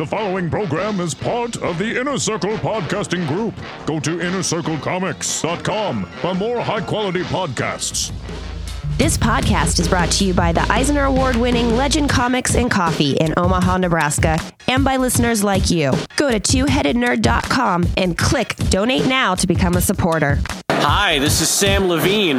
The following program is part of the Inner Circle Podcasting Group. Go to InnerCircleComics.com for more high-quality podcasts. This podcast is brought to you by the Eisner Award-winning Legend Comics and Coffee in Omaha, Nebraska, and by listeners like you. Go to twoheadednerd.com and click Donate Now to become a supporter. Hi, this is Sam Levine,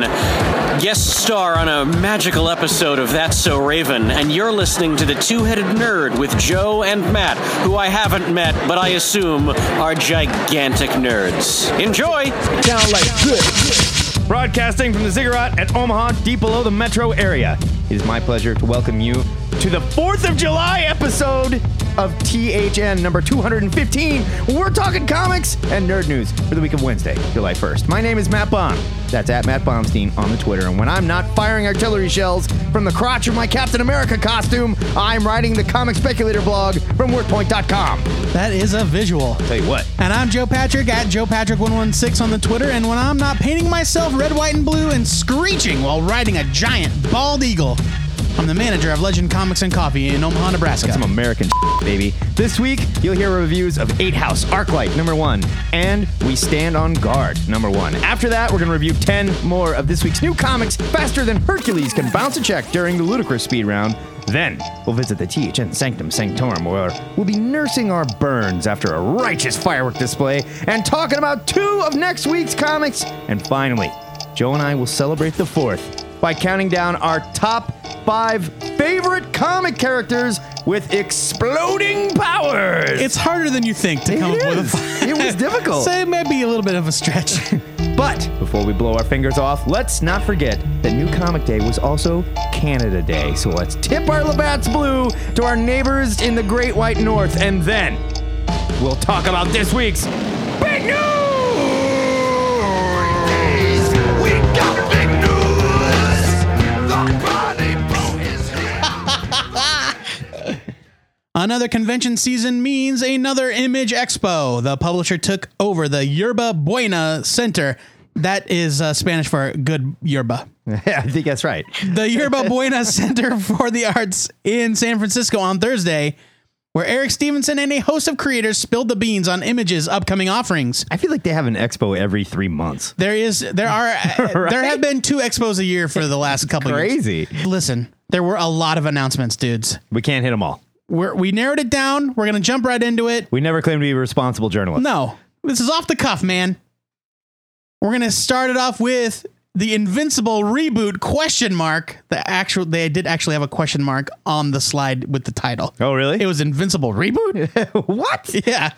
guest star on a magical episode of That's So Raven, and you're listening to The Two-Headed Nerd with Joe and Matt, who I haven't met, but I assume are gigantic nerds. Enjoy! Down like this. Broadcasting from the Ziggurat at Omaha, deep below the metro area, it is my pleasure to welcome you to the 4th of July episode of THN number 215. We're talking comics and nerd news for the week of Wednesday, July 1st. My name is Matt Baum. That's at Matt Baumstein on the Twitter. And when I'm not firing artillery shells from the crotch of my Captain America costume, I'm writing the Comic Speculator blog from WordPoint.com. That is a visual. I'll tell you what. And I'm Joe Patrick at JoePatrick116 on the Twitter. And when I'm not painting myself red, white, and blue and screeching while riding a giant bald eagle, I'm the manager of Legend Comics and Coffee in Omaha, Nebraska. That's some American shit, baby. This week, you'll hear reviews of 8 House, Arclight, number 1, and We Stand on Guard, number 1. After that, we're going to review 10 more of this week's new comics faster than Hercules can bounce a check during the ludicrous speed round. Then, we'll visit the THN Sanctum Sanctorum, where we'll be nursing our burns after a righteous firework display and talking about 2 of next week's comics. And finally, Joe and I will celebrate the 4th by counting down our top 5 favorite comic characters with exploding powers. It's harder than you think to come up with a five. It was difficult. So it may be a little bit of a stretch. But before we blow our fingers off, let's not forget that New Comic Day was also Canada Day. So let's tip our Labatt's Blue to our neighbors in the Great White North, and then we'll talk about this week's big news! Another convention season means another Image Expo. The publisher took over the Yerba Buena Center. That is Spanish for good yerba. Yeah, I think that's right. The Yerba Buena Center for the Arts in San Francisco on Thursday, where Eric Stevenson and a host of creators spilled the beans on Image's upcoming offerings. I feel like they have an expo every 3 months. There are right? There have been 2 expos a year for the last couple years. Crazy. Listen, there were a lot of announcements, dudes. We can't hit them all. We narrowed it down. We're going to jump right into it. We never claimed to be a responsible journalist. No, this is off the cuff, man. We're going to start it off with the Invincible reboot ? They did actually have a question mark on the slide with the title. Oh, really? It was Invincible reboot? What? Yeah.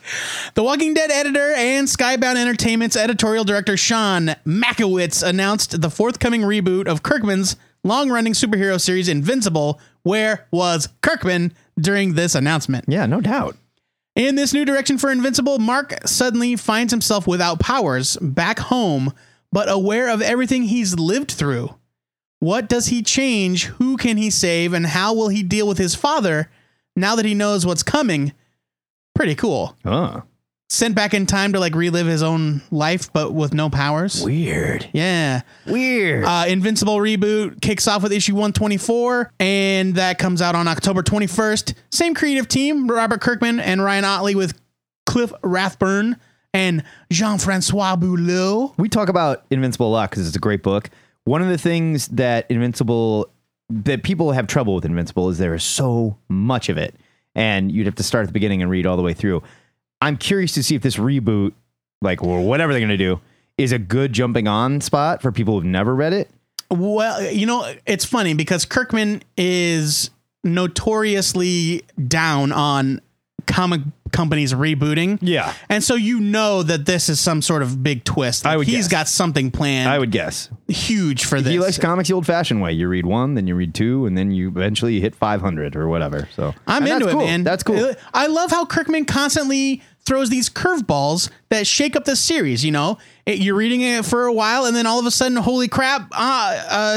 The Walking Dead editor and Skybound Entertainment's editorial director, Sean Makowitz, announced the forthcoming reboot of Kirkman's long-running superhero series Invincible. Where was Kirkman during this announcement? Yeah, no doubt. In this new direction for Invincible, Mark suddenly finds himself without powers, back home, but aware of everything he's lived through. What does he change? Who can he save? And how will he deal with his father now that he knows what's coming? Pretty cool. Sent back in time to relive his own life, but with no powers. Weird. Yeah. Weird. Invincible reboot kicks off with issue 124, and that comes out on October 21st. Same creative team, Robert Kirkman and Ryan Otley, with Cliff Rathburn and Jean-Francois Bouleau. We talk about Invincible a lot because it's a great book. One of the things that people have trouble with Invincible is there is so much of it, and you'd have to start at the beginning and read all the way through. I'm curious to see if this reboot, or whatever they're going to do, is a good jumping on spot for people who've never read it. Well, it's funny because Kirkman is notoriously down on comic companies rebooting. Yeah. And so that this is some sort of big twist. He's got something planned. I would guess. Huge for this. He likes comics the old-fashioned way. You read 1, then you read 2, and then you eventually hit 500 or whatever. So I'm into it, man. That's cool. I love how Kirkman constantly throws these curveballs that shake up the series. You're reading it for a while, and then all of a sudden, holy crap,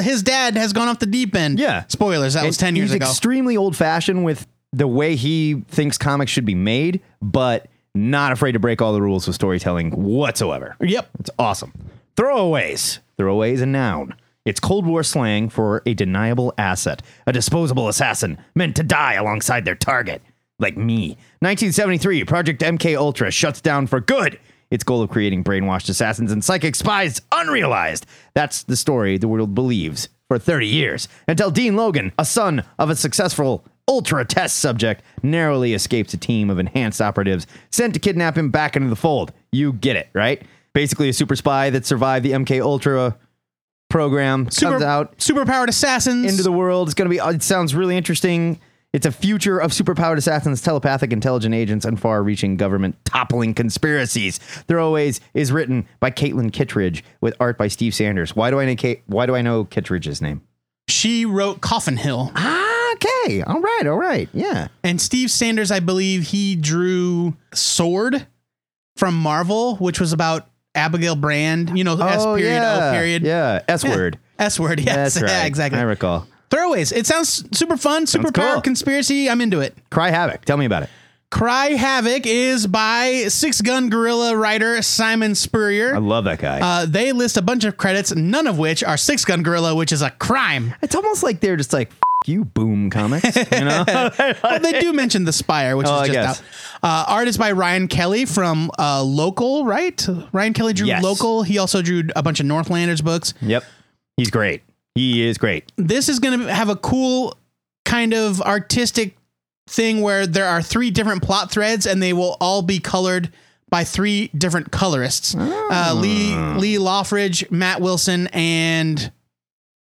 his dad has gone off the deep end. Yeah. Spoilers, that was 10 years ago. He's extremely old-fashioned with the way he thinks comics should be made, but not afraid to break all the rules of storytelling whatsoever. Yep. It's awesome. Throwaways. Throwaway is a noun. It's Cold War slang for a deniable asset, a disposable assassin meant to die alongside their target. like me. 1973, Project MK Ultra shuts down for good. Its goal of creating brainwashed assassins and psychic spies unrealized. That's the story the world believes for 30 years, until Dean Logan, a son of a successful ultra test subject, narrowly escapes a team of enhanced operatives sent to kidnap him back into the fold. You get it, right? Basically a super spy that survived the MK Ultra program, comes out. Superpowered assassins. Into the world. It's going to be, it sounds really interesting. It's a future of superpowered assassins, telepathic intelligent agents, and far-reaching government-toppling conspiracies. Throwaways is written by Caitlin Kittredge with art by Steve Sanders. Why do I know Kittredge's name? She wrote Coffin Hill. Ah, okay. All right. Yeah. And Steve Sanders, I believe, he drew Sword from Marvel, which was about Abigail Brand, S period, O period. Yeah, S-word. Yeah. S-word, yes. That's right. Yeah, exactly. I recall. Throwaways. It sounds super fun, super power conspiracy. I'm into it. Cry Havoc. Tell me about it. Cry Havoc is by Six Gun Gorilla writer Simon Spurrier. I love that guy. They list a bunch of credits, none of which are Six Gun Gorilla, which is a crime. It's almost like they're just like, F you, Boom Comics. You know? Well, they do mention The Spire, which is just out. Art is by Ryan Kelly from Local, right? Ryan Kelly drew Local. He also drew a bunch of Northlanders books. Yep. He's great. He is great. This is going to have a cool kind of artistic thing where there are three different plot threads and they will all be colored by three different colorists. Oh. Lee Lawfridge, Matt Wilson, and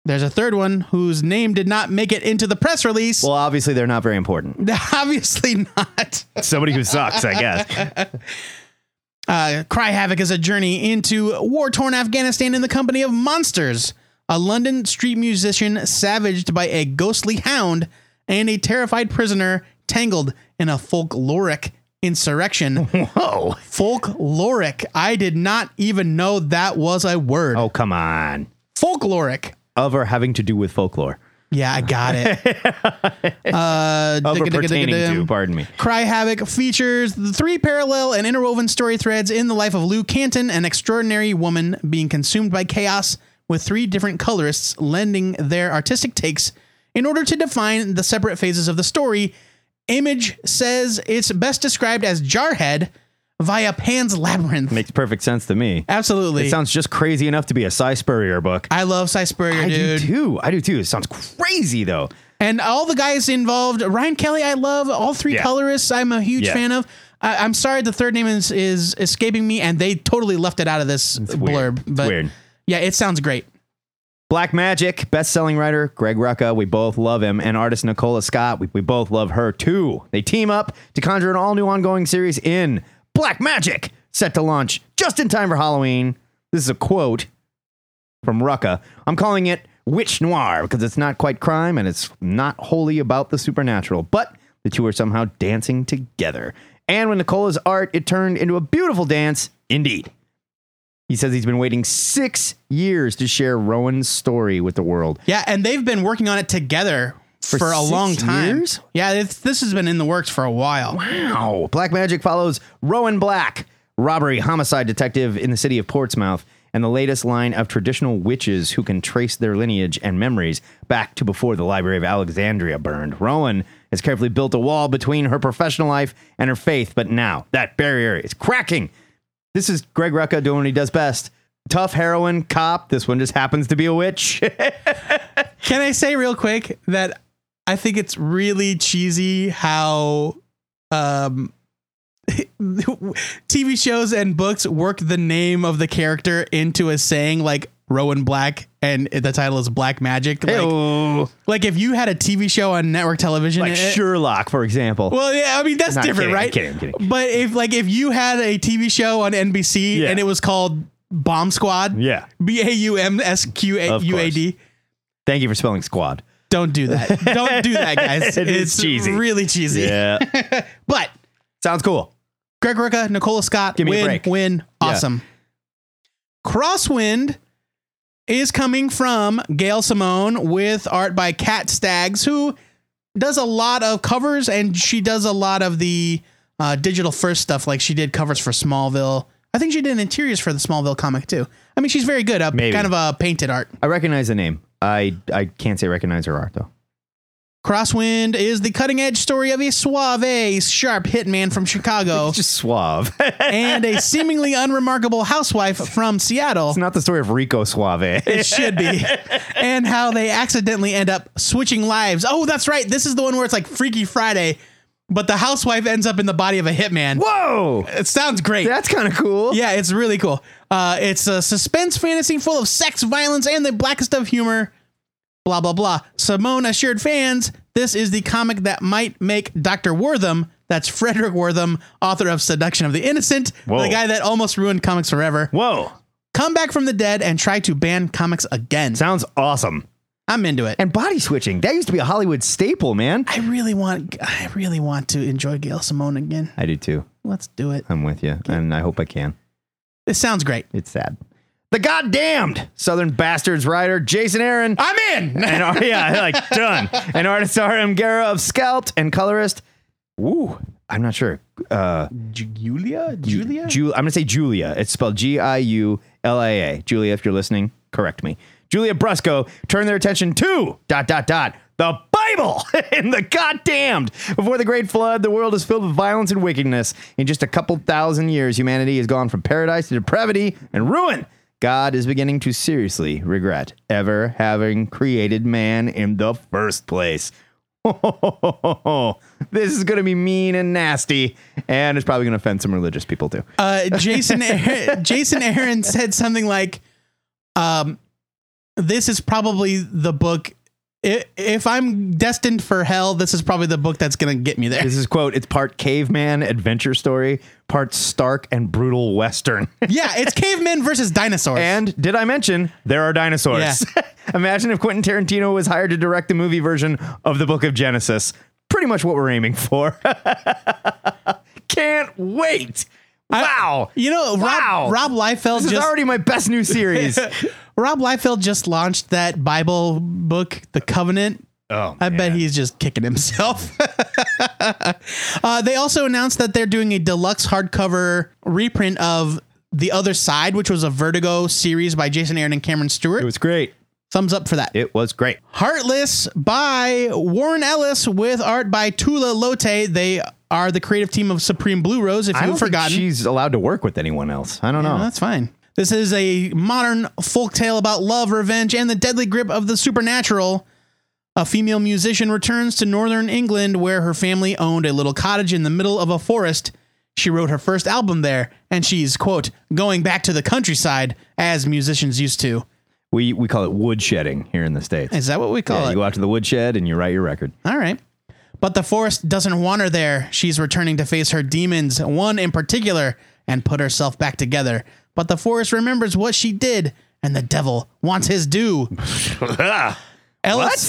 there's a third one whose name did not make it into the press release. Well, obviously they're not very important. Obviously not. Somebody who sucks, I guess. Cry Havoc is a journey into war-torn Afghanistan in the company of monsters. A London street musician savaged by a ghostly hound and a terrified prisoner tangled in a folkloric insurrection. Whoa. Folkloric. I did not even know that was a word. Oh, come on. Folkloric. Of or having to do with folklore. Yeah, I got it. Over pertaining to, pardon me. Cry Havoc features the three parallel and interwoven story threads in the life of Lou Canton, an extraordinary woman being consumed by chaos, with three different colorists lending their artistic takes in order to define the separate phases of the story. Image says it's best described as Jarhead via Pan's Labyrinth. Makes perfect sense to me. Absolutely. It sounds just crazy enough to be a Cy Spurrier book. I love Cy Spurrier, dude. I do too. It sounds crazy, though. And all the guys involved, Ryan Kelly, I love. All three colorists I'm a huge fan of. I'm sorry the third name is escaping me, and they totally left it out of this blurb. But it's weird. Yeah, it sounds great. Black Magic, best-selling writer Greg Rucka, we both love him, and artist Nicola Scott, we both love her too. They team up to conjure an all-new ongoing series in Black Magic, set to launch just in time for Halloween. This is a quote from Rucka. I'm calling it Witch Noir because it's not quite crime and it's not wholly about the supernatural, but the two are somehow dancing together. And with Nicola's art, it turned into a beautiful dance, indeed. He says he's been waiting 6 years to share Rowan's story with the world. Yeah, and they've been working on it together for a long time. Years? Yeah, this has been in the works for a while. Wow. Black Magic follows Rowan Black, robbery homicide detective in the city of Portsmouth, and the latest line of traditional witches who can trace their lineage and memories back to before the Library of Alexandria burned. Rowan has carefully built a wall between her professional life and her faith, but now that barrier is cracking. This is Greg Rucka doing what he does best. Tough heroin, cop. This one just happens to be a witch. Can I say real quick that I think it's really cheesy how TV shows and books work the name of the character into a saying, like Rowan Black, and the title is Black Magic. Like if you had a TV show on network television, like Sherlock, for example. Well, yeah, I mean that's different, right? I'm kidding. But if you had a TV show on NBC and it was called Bomb Squad, BAUMSQUAD. Thank you for spelling squad. Don't do that. Don't do that, guys. It's cheesy. Really cheesy. Yeah, but sounds cool. Greg Rucka, Nicola Scott, win. Awesome. Yeah. Crosswind is coming from Gail Simone with art by Kat Staggs, who does a lot of covers, and she does a lot of the digital first stuff. Like she did covers for Smallville. I think she did interiors for the Smallville comic too. I mean, she's very good at kind of painted art. I recognize the name. I can't say recognize her art though. Crosswind is the cutting edge story of a suave, sharp hitman from Chicago. It's just suave. And a seemingly unremarkable housewife from Seattle. It's not the story of Rico Suave. It should be. And how they accidentally end up switching lives. Oh, that's right. This is the one where it's like Freaky Friday, but the housewife ends up in the body of a hitman. Whoa. It sounds great. That's kind of cool. Yeah, it's really cool. It's a suspense fantasy full of sex, violence, and the blackest of humor. Blah, blah, blah. Simone assured fans this is the comic that might make Dr. Wortham, that's Frederick Wortham, author of Seduction of the Innocent, whoa, the guy that almost ruined comics forever, whoa, come back from the dead and try to ban comics again. Sounds awesome. I'm into it. And body switching. That used to be a Hollywood staple, man. I really want to enjoy Gail Simone again. I do too. Let's do it. I'm with you. Okay. And I hope I can. It sounds great. It's sad. The Goddamned, Southern Bastards writer Jason Aaron. I'm in. And, yeah, like done. And artist R.M. Guerra of Scalped and colorist. Ooh, I'm not sure. Julia. I'm gonna say Julia. It's spelled G-I-U-L-I-A. Julia, if you're listening, correct me. Julia Brusco turned their attention to ... the Bible and the Goddamned. Before the Great Flood, the world is filled with violence and wickedness. In just a couple thousand years, humanity has gone from paradise to depravity and ruin. God is beginning to seriously regret ever having created man in the first place. This is going to be mean and nasty, and it's probably going to offend some religious people too. Jason Aaron said something like, this is probably the book. If I'm destined for hell, this is probably the book that's going to get me there. This is, quote, it's part caveman adventure story, part stark and brutal Western. Yeah, it's cavemen versus dinosaurs. And did I mention there are dinosaurs? Yeah. Imagine if Quentin Tarantino was hired to direct the movie version of the Book of Genesis. Pretty much what we're aiming for. Can't wait. Wow. Rob Liefeld. This is already my best new series. Rob Liefeld just launched that Bible book, The Covenant. Oh, I bet he's just kicking himself. They also announced that they're doing a deluxe hardcover reprint of The Other Side, which was a Vertigo series by Jason Aaron and Cameron Stewart. It was great. Thumbs up for that. It was great. Heartless by Warren Ellis with art by Tula Lote. They are the creative team of Supreme Blue Rose, if you've forgotten. Think she's allowed to work with anyone else. I don't know. That's fine. This is a modern folk tale about love, revenge, and the deadly grip of the supernatural. A female musician returns to northern England, where her family owned a little cottage in the middle of a forest. She wrote her first album there, and she's, quote, going back to the countryside, as musicians used to. We call it woodshedding here in the States. Is that what we call it? You go out to the woodshed and you write your record. All right. But the forest doesn't want her there. She's returning to face her demons, one in particular, and put herself back together. But the forest remembers what she did, and the devil wants his due. Ellis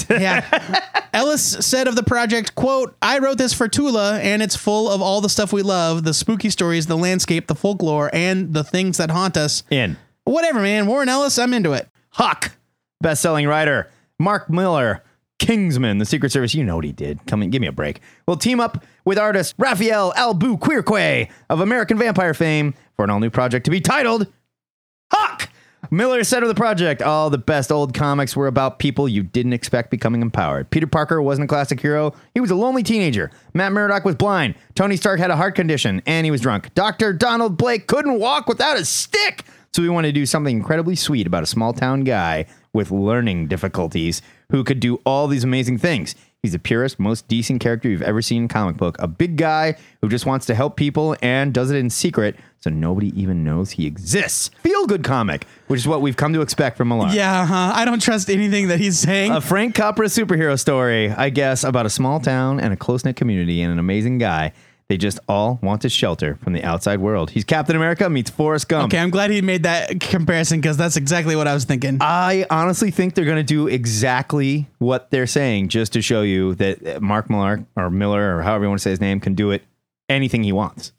said of the project, quote, I wrote this for Tula, and it's full of all the stuff we love, the spooky stories, the landscape, the folklore, and the things that haunt us. In. Whatever, man. Warren Ellis, I'm into it. Huck, best-selling writer, Mark Millar, Kingsman, the Secret Service. You know what he did. Come and give me a break. We'll team up with artist Raphael Albuquerque of American Vampire fame for an all-new project to be titled Huck. Miller said of the project, all the best old comics were about people you didn't expect becoming empowered. Peter Parker wasn't a classic hero. He was a lonely teenager. Matt Murdock was blind. Tony Stark had a heart condition, and he was drunk. Dr. Donald Blake couldn't walk without a stick. So we wanted to do something incredibly sweet about a small-town guy with learning difficulties who could do all these amazing things. He's the purest, most decent character you've ever seen in a comic book. A big guy who just wants to help people and does it in secret so nobody even knows he exists. Feel-good comic, which is what we've come to expect from Millar. Yeah, I don't trust anything that he's saying. A Frank Capra superhero story, I guess, about a small town and a close-knit community and an amazing guy. They just all want to shelter from the outside world. He's Captain America meets Forrest Gump. Okay, I'm glad he made that comparison because that's exactly what I was thinking. I honestly think they're going to do exactly what they're saying just to show you that Mark Millar or Miller or however you want to say his name can do it anything he wants.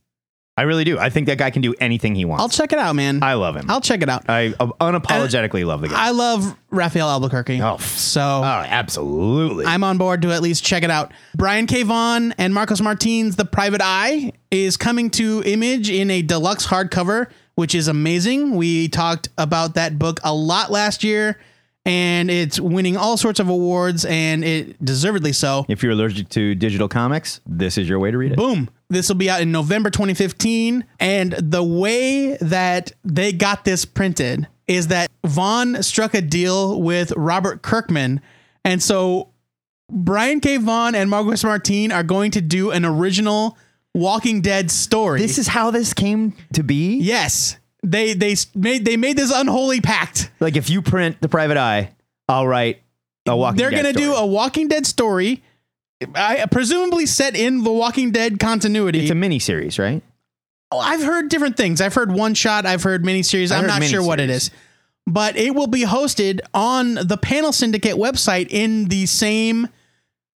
I really do. I think that guy can do anything he wants. I'll check it out, man. I love him. I'll check it out. I unapologetically love the guy. I love Raphael Albuquerque. Oh, absolutely. I'm on board to at least check it out. Brian K. Vaughan and Marcos Martins, The Private Eye, is coming to Image in a deluxe hardcover, which is amazing. We talked about that book a lot last year. and it's winning all sorts of awards, and it deservedly so. If you're allergic to digital comics, this is your way to read it. Boom. This will be out in November 2015, and the way that they got this printed is that Vaughn struck a deal with Robert Kirkman, and so Brian K. Vaughan and Marguerite Martin are going to do an original Walking Dead story. This is how this came to be? Yes. They made this unholy pact. Like, if you print The Private Eye, I'll write a Walking Dead story. They're going to do a Walking Dead story, presumably set in the Walking Dead continuity. It's a miniseries, right? Oh, I've heard different things. I've heard one shot. I've heard miniseries. I'm not sure what it is. But it will be hosted on the Panel Syndicate website in the same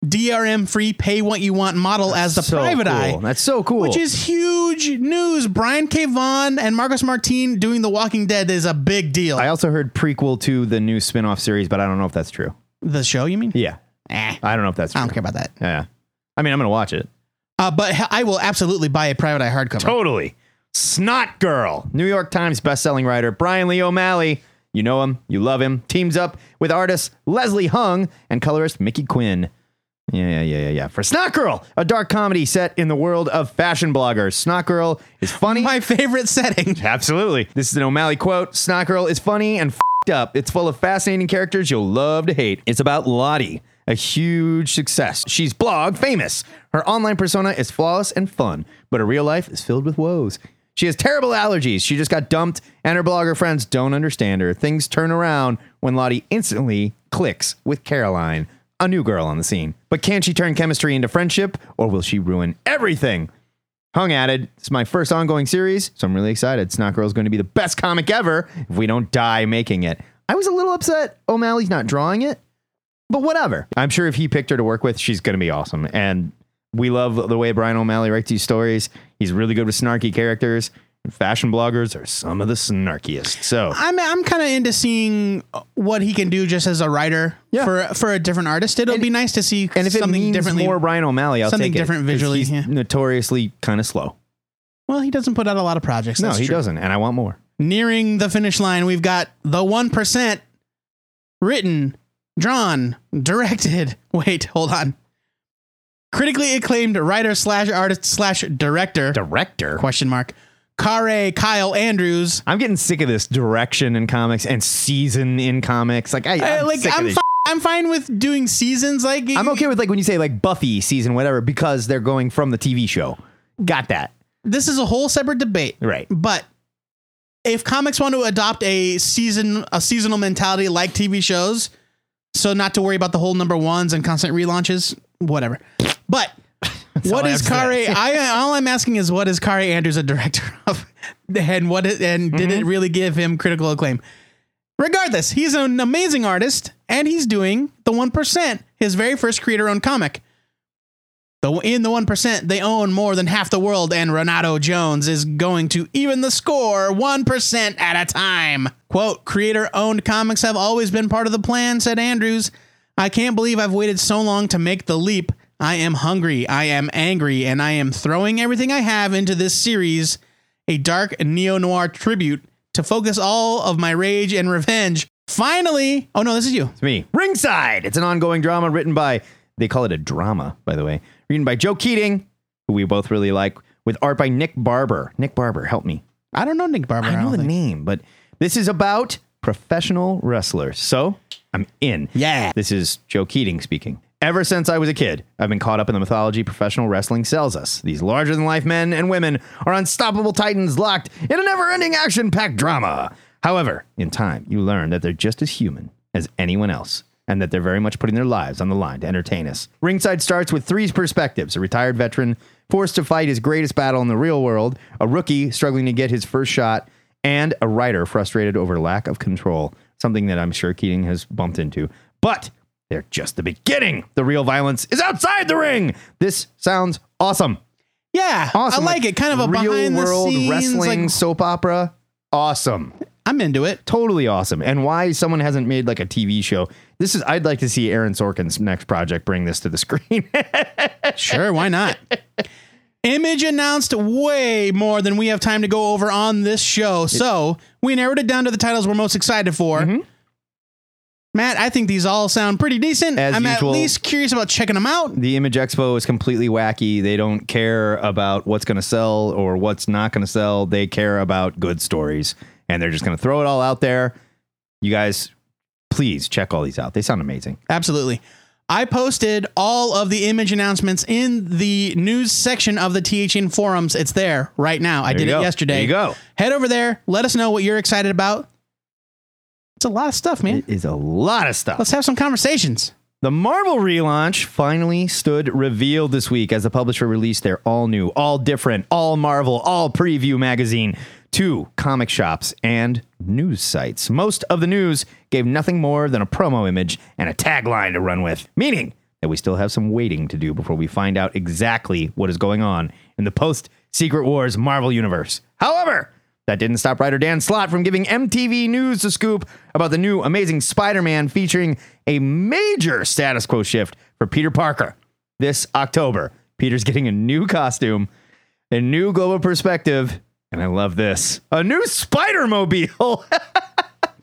DRM-free, pay-what-you-want model as The Private Eye. That's so cool. Which is huge news. Brian K. Vaughan and Marguerite Martin doing The Walking Dead is a big deal. I also heard prequel to the new spinoff series, but I don't know if that's true. The show, you mean? Yeah. I don't know if that's true. I don't care about that. Yeah. I mean, I'm going to watch it. But I will absolutely buy a Private Eye hardcover. Totally. Snot Girl. New York Times bestselling writer Brian Lee O'Malley. You know him. You love him. Teams up with artist Leslie Hung and colorist Mickey Quinn. Yeah. For Snot Girl, a dark comedy set in the world of fashion bloggers. Snot Girl is funny. My favorite setting. Absolutely. This is an O'Malley quote. Snot Girl is funny and f***ed up. It's full of fascinating characters you'll love to hate. It's about Lottie, a huge success. She's blog famous. Her online persona is flawless and fun, but her real life is filled with woes. She has terrible allergies. She just got dumped, and her blogger friends don't understand her. Things turn around when Lottie instantly clicks with Caroline, a new girl on the scene. But can she turn chemistry into friendship, or will she ruin everything? Hung added, "It's my first ongoing series, so I'm really excited. Snot Girl is going to be the best comic ever if we don't die making it." I was a little upset O'Malley's not drawing it, but whatever. I'm sure if he picked her to work with, she's going to be awesome, and we love the way Brian O'Malley writes these stories. He's really good with snarky characters. Fashion bloggers are some of the snarkiest. So I'm kind of into seeing what he can do just as a writer for a different artist. It'll be nice to see and if something it means differently. More Brian O'Malley, I'll take it. Something different visually. He's notoriously kind of slow. Well, he doesn't put out a lot of projects. No, he doesn't, and I want more. Nearing the finish line, we've got The 1% written, drawn, directed. Wait, hold on. Critically acclaimed writer / artist / director. Director? Question mark. Kyle Andrews. I'm getting sick of this direction in comics and season in comics. Like I'm fine with doing seasons. Like I'm okay with like when you say like Buffy season whatever because they're going from the TV show. Got that. This is a whole separate debate, right? But if comics want to adopt a seasonal mentality like TV shows, so not to worry about the whole number ones and constant relaunches, whatever. But what is Kare? All I'm asking is, what is Kare Andrews a director of, and did it really give him critical acclaim? Regardless, he's an amazing artist, and he's doing The 1%, his very first creator-owned comic. In The 1%, they own more than half the world, and Renato Jones is going to even the score 1% at a time. Quote, "Creator-owned comics have always been part of the plan," said Andrews. "I can't believe I've waited so long to make the leap. I am hungry, I am angry, and I am throwing everything I have into this series, a dark neo-noir tribute, to focus all of my rage and revenge. Finally..." Oh, no, this is you. It's me. Ringside. It's an ongoing drama written by... They call it a drama, by the way. Written by Joe Keating, who we both really like, with art by Nick Barber. Nick Barber, help me. I don't know Nick Barber. I know the name, but this is about professional wrestlers. So I'm in. Yeah. This is Joe Keating speaking. "Ever since I was a kid, I've been caught up in the mythology professional wrestling sells us. These larger-than-life men and women are unstoppable titans locked in a never-ending action-packed drama. However, in time, you learn that they're just as human as anyone else, and that they're very much putting their lives on the line to entertain us. Ringside starts with three perspectives: a retired veteran forced to fight his greatest battle in the real world, a rookie struggling to get his first shot, and a writer frustrated over lack of control," something that I'm sure Keating has bumped into. "But... they're just the beginning. The real violence is outside the ring." This sounds awesome. Yeah, awesome. I like it. Kind of a behind the scenes, real world wrestling soap opera. Awesome. I'm into it. Totally awesome. And why someone hasn't made like a TV show? This is. I'd like to see Aaron Sorkin's next project bring this to the screen. Sure, why not? Image announced way more than we have time to go over on this show, so we narrowed it down to the titles we're most excited for. Mm-hmm. Matt, I think these all sound pretty decent. As usual, at least curious about checking them out. The Image Expo is completely wacky. They don't care about what's going to sell or what's not going to sell. They care about good stories, and they're just going to throw it all out there. You guys, please check all these out. They sound amazing. Absolutely. I posted all of the Image announcements in the news section of the THN forums. It's there right now. I did it yesterday. There you go. Head over there. Let us know what you're excited about. It's a lot of stuff, man. It is a lot of stuff. Let's have some conversations. The Marvel relaunch finally stood revealed this week as the publisher released their all new, all different, all Marvel, all preview magazine to comic shops and news sites. Most of the news gave nothing more than a promo image and a tagline to run with, meaning that we still have some waiting to do before we find out exactly what is going on in the post-Secret Wars Marvel universe. However, that didn't stop writer Dan Slott from giving MTV News the scoop about the new Amazing Spider-Man, featuring a major status quo shift for Peter Parker. This October, Peter's getting a new costume, a new global perspective, and I love this, a new Spider-Mobile.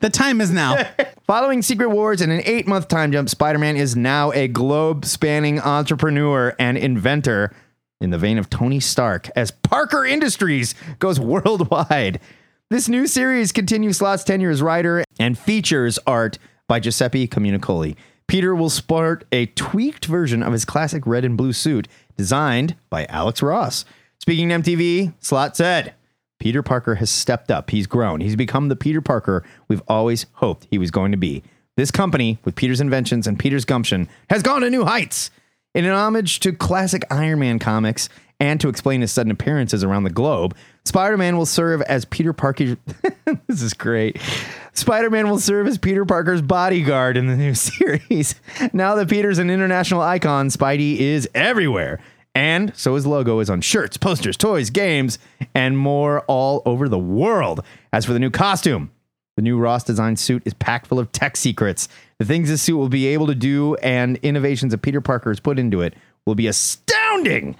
The time is now. Following Secret Wars and an 8-month time jump, Spider-Man is now a globe-spanning entrepreneur and inventor in the vein of Tony Stark as Parker Industries goes worldwide. This new series continues Slott's tenure as writer and features art by Giuseppe Comunicoli. Peter will sport a tweaked version of his classic red and blue suit designed by Alex Ross. Speaking to MTV, Slott said, Peter Parker has stepped up. He's grown. He's become the Peter Parker we've always hoped he was going to be. This company, with Peter's inventions and Peter's gumption, has gone to new heights. In an homage to classic Iron Man comics and to explain his sudden appearances around the globe, Spider-Man will serve as Peter Parker. This is great. Spider-Man will serve as Peter Parker's bodyguard in the new series. Now that Peter's an international icon, Spidey is everywhere. And so his logo is on shirts, posters, toys, games, and more all over the world. As for the new costume, the new Ross-designed suit is packed full of tech secrets. The things this suit will be able to do and innovations that Peter Parker has put into it will be astounding.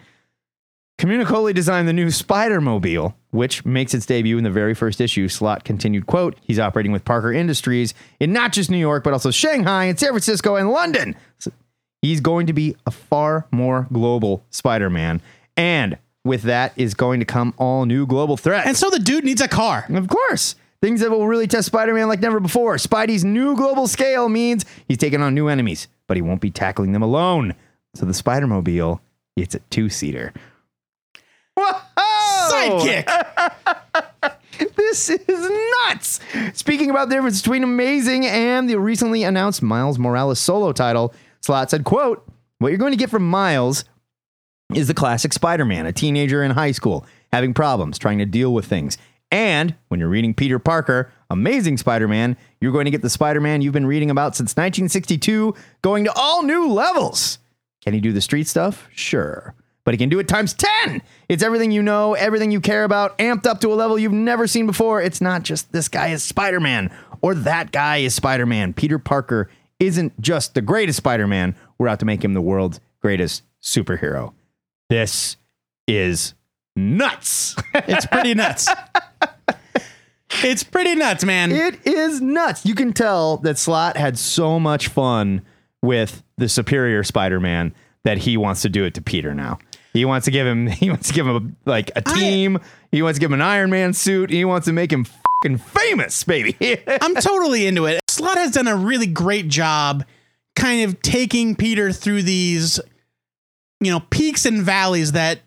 Comunicoli designed the new Spider-Mobile, which makes its debut in the very first issue. Slott continued, quote, he's operating with Parker Industries in not just New York, but also Shanghai and San Francisco and London. So he's going to be a far more global Spider-Man. And with that is going to come all new global threats. And so the dude needs a car. Of course. Things that will really test Spider-Man like never before. Spidey's new global scale means he's taking on new enemies, but he won't be tackling them alone. So the Spider-Mobile, it's a 2-seater. Whoa! Sidekick! This is nuts! Speaking about the difference between Amazing and the recently announced Miles Morales solo title, Slott said, quote, what you're going to get from Miles is the classic Spider-Man, a teenager in high school, having problems, trying to deal with things. And when you're reading Peter Parker, Amazing Spider-Man, you're going to get the Spider-Man you've been reading about since 1962, going to all new levels. Can he do the street stuff? Sure. But he can do it times 10. It's everything you know, everything you care about, amped up to a level you've never seen before. It's not just this guy is Spider-Man or that guy is Spider-Man. Peter Parker isn't just the greatest Spider-Man. We're out to make him the world's greatest superhero. This is nuts. It's pretty nuts. It's pretty nuts, man. It is nuts. You can tell that Slott had so much fun with the superior Spider-Man that he wants to do it to Peter now. He wants to give him like a team. He wants to give him an Iron Man suit. He wants to make him fucking famous, baby. I'm totally into it. Slott has done a really great job kind of taking Peter through these, you know, peaks and valleys that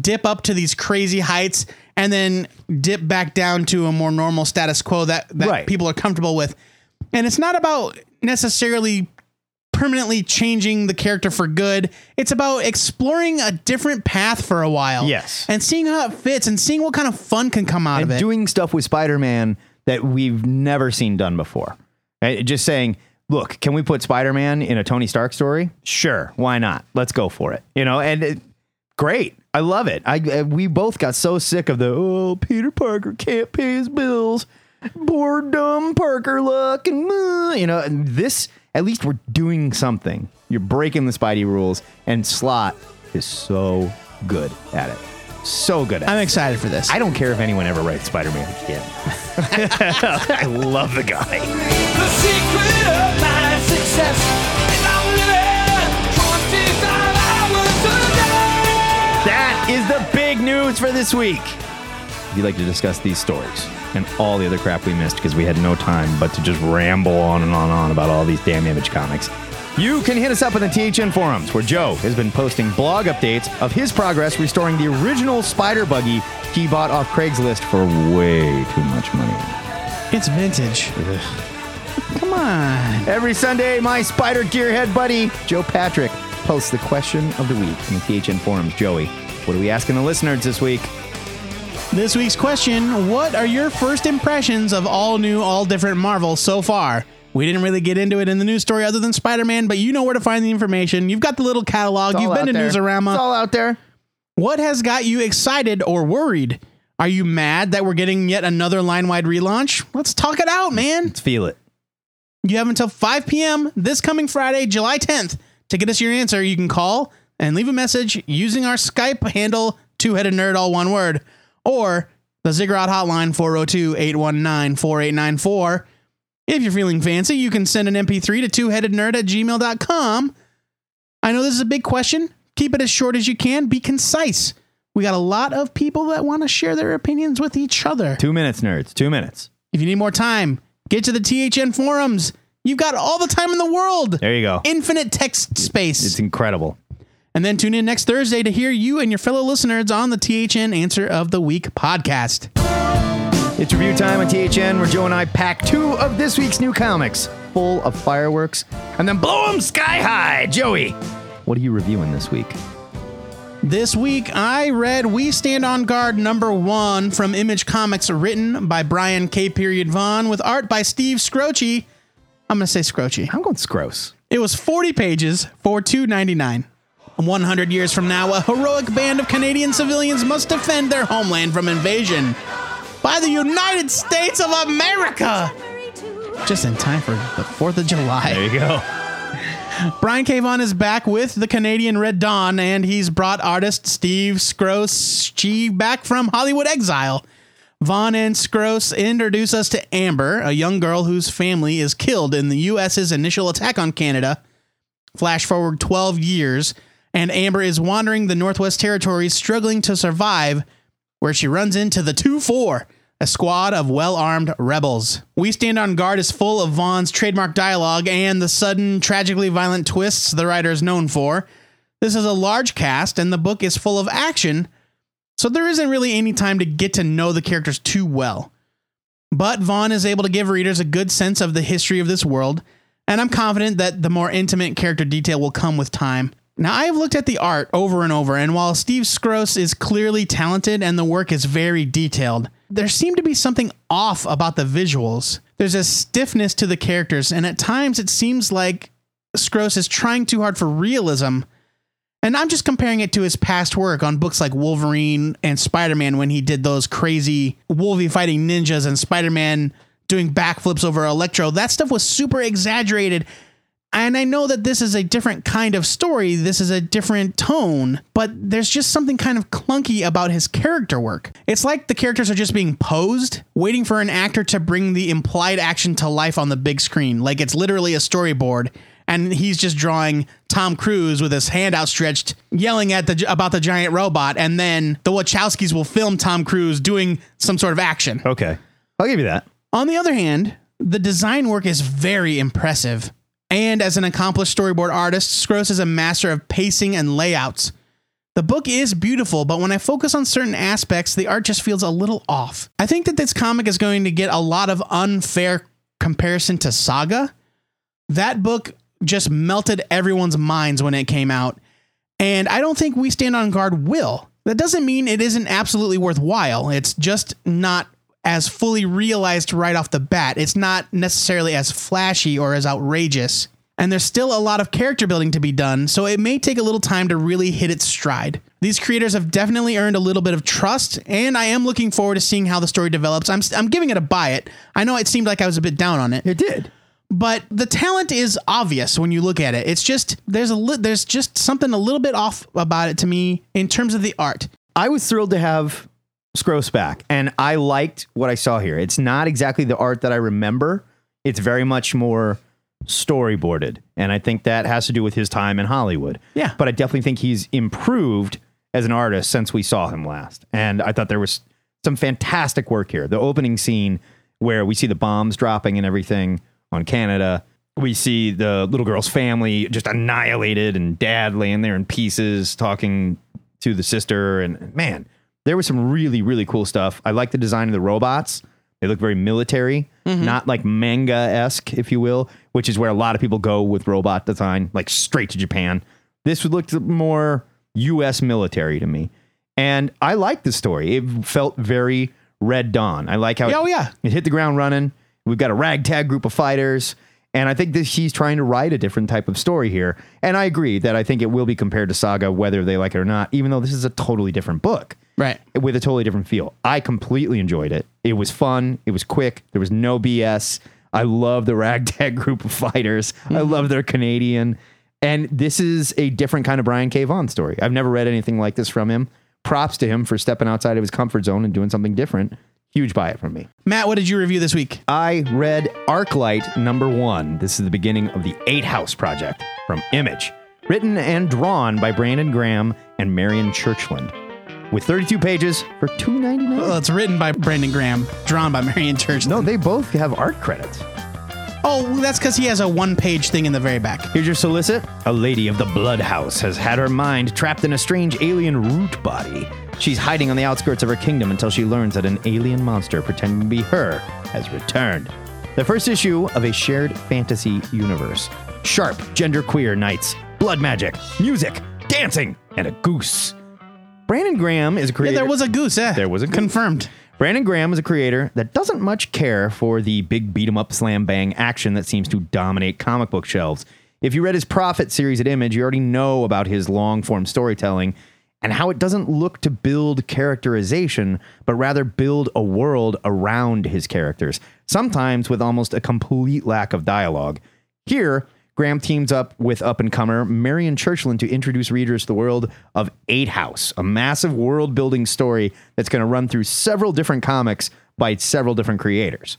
dip up to these crazy heights and then dip back down to a more normal status quo that right. People are comfortable with. And it's not about necessarily permanently changing the character for good. It's about exploring a different path for a while. Yes. And seeing how it fits and seeing what kind of fun can come out of it. Doing stuff with Spider-Man that we've never seen done before. Right? Just saying, look, can we put Spider-Man in a Tony Stark story? Sure. Why not? Let's go for it. You know, and great. I love it. We both got so sick of the, Peter Parker can't pay his bills. Poor dumb Parker luck. And this, at least we're doing something. You're breaking the Spidey rules, and Slott is so good at it. So good at it. I'm excited for this. I don't care if anyone ever writes Spider-Man again. I love the guy. The secret of my That is the big news for this week. If you'd like to discuss these stories and all the other crap we missed because we had no time but to just ramble on and on about all these damn Image comics, you can hit us up in the THN forums, where Joe has been posting blog updates of his progress restoring the original spider buggy he bought off Craigslist for way too much money. It's vintage. Ugh. Come on. Every Sunday, my spider gearhead buddy, Joe Patrick, posts the question of the week in the THN forums. Joey, what are we asking the listeners this week? This week's question, what are your first impressions of all new, all different Marvel so far? We didn't really get into it in the news story other than Spider-Man, but you know where to find the information. You've got the little catalog. You've been to Newsarama. It's all out there. What has got you excited or worried? Are you mad that we're getting yet another line-wide relaunch? Let's talk it out, man. Let's feel it. You have until 5 p.m. this coming Friday, July 10th, to get us your answer. You can call and leave a message using our Skype handle, Two-Headed Nerd, all one word, or the Ziggurat hotline, 402-819-4894. If you're feeling fancy, you can send an MP3 to twoheadednerd@gmail.com. I know this is a big question. Keep it as short as you can. Be concise. We got a lot of people that want to share their opinions with each other. 2 minutes, nerds. 2 minutes. If you need more time, get to the THN forums. You've got all the time in the world. There you go. Infinite text space. It's incredible. And then tune in next Thursday to hear you and your fellow listeners on the THN Answer of the Week podcast. It's review time on THN, where Joe and I pack two of this week's new comics full of fireworks and then blow them sky high. Joey, what are you reviewing this week? This week, I read We Stand on Guard #1 from Image Comics, written by Brian K. Vaughan with art by Steve Scroce. I'm going to say Scroce. I'm going Scroce. It was 40 pages for $2.99. 100 years from now, a heroic band of Canadian civilians must defend their homeland from invasion by the United States of America. Just in time for the 4th of July. There you go. Brian K. Vaughan is back with the Canadian Red Dawn, and he's brought artist Steve Scroce back from Hollywood exile. Vaughan and Scroce introduce us to Amber, a young girl whose family is killed in the U.S.'s initial attack on Canada. Flash forward 12 years, and Amber is wandering the Northwest Territories, struggling to survive, where she runs into the 2-4, a squad of well-armed rebels. We Stand on Guard is full of Vaughn's trademark dialogue and the sudden, tragically violent twists the writer is known for. This is a large cast, and the book is full of action, so there isn't really any time to get to know the characters too well. But Vaughan is able to give readers a good sense of the history of this world, and I'm confident that the more intimate character detail will come with time. Now, I have looked at the art over and over, and while Steve Scroce is clearly talented and the work is very detailed, there seemed to be something off about the visuals. There's a stiffness to the characters, and at times it seems like Scroce is trying too hard for realism, and I'm just comparing it to his past work on books like Wolverine and Spider-Man, when he did those crazy Wolvie fighting ninjas and Spider-Man doing backflips over Electro. That stuff was super exaggerated. And I know that this is a different kind of story. This is a different tone, but there's just something kind of clunky about his character work. It's like the characters are just being posed, waiting for an actor to bring the implied action to life on the big screen. Like it's literally a storyboard, and he's just drawing Tom Cruise with his hand outstretched, yelling at about the giant robot. And then the Wachowskis will film Tom Cruise doing some sort of action. Okay. I'll give you that. On the other hand, the design work is very impressive. And as an accomplished storyboard artist, Scroce is a master of pacing and layouts. The book is beautiful, but when I focus on certain aspects, the art just feels a little off. I think that this comic is going to get a lot of unfair comparison to Saga. That book just melted everyone's minds when it came out, and I don't think We Stand on Guard will. That doesn't mean it isn't absolutely worthwhile. It's just not as fully realized right off the bat. It's not necessarily as flashy or as outrageous. And there's still a lot of character building to be done, so it may take a little time to really hit its stride. These creators have definitely earned a little bit of trust, and I am looking forward to seeing how the story develops. I'm giving it a buy it. I know it seemed like I was a bit down on it. It did. But the talent is obvious when you look at it. It's just, there's just something a little bit off about it to me in terms of the art. I was thrilled to have Scroce back, and I liked what I saw here. It's not exactly the art that I remember. It's very much more storyboarded. And I think that has to do with his time in Hollywood. Yeah. But I definitely think he's improved as an artist since we saw him last. And I thought there was some fantastic work here. The opening scene where we see the bombs dropping and everything on Canada. We see the little girl's family just annihilated and dad laying there in pieces talking to the sister. And man, there was some really, really cool stuff. I like the design of the robots. They look very military, not like manga-esque, if you will, which is where a lot of people go with robot design, like straight to Japan. This would look more U.S. military to me. And I like the story. It felt very Red Dawn. I like how it hit the ground running. We've got a ragtag group of fighters. And I think that he's trying to write a different type of story here. And I agree that I think it will be compared to Saga, whether they like it or not, even though this is a totally different book. Right. With a totally different feel. I completely enjoyed it. It was fun. It was quick. There was no BS. I love the ragtag group of fighters. I love their Canadian. And this is a different kind of Brian K. Vaughan story. I've never read anything like this from him. Props to him for stepping outside of his comfort zone and doing something different. Huge buy it from me. Matt, what did you review this week? I read Arclight #1. This is the beginning of the 8 House Project from Image. Written and drawn by Brandon Graham and Marion Churchland. With 32 pages for $2.99. Well, it's written by Brandon Graham, drawn by Marion Churchland. No, they both have art credits. Oh, that's because he has a one-page thing in the very back. Here's your solicit. A lady of the Blood House has had her mind trapped in a strange alien root body. She's hiding on the outskirts of her kingdom until she learns that an alien monster pretending to be her has returned. The first issue of a shared fantasy universe. Sharp, genderqueer knights, blood magic, music, dancing, and a goose. Brandon Graham is a creator. Yeah, there was a goose. Yeah. There was a goose. Confirmed. Brandon Graham is a creator that doesn't much care for the big beat-em-up slam-bang action that seems to dominate comic book shelves. If you read his Prophet series at Image, you already know about his long-form storytelling and how it doesn't look to build characterization, but rather build a world around his characters, sometimes with almost a complete lack of dialogue. Here, Graham teams up with up-and-comer Marion Churchland to introduce readers to the world of 8 House, a massive world-building story that's going to run through several different comics by several different creators.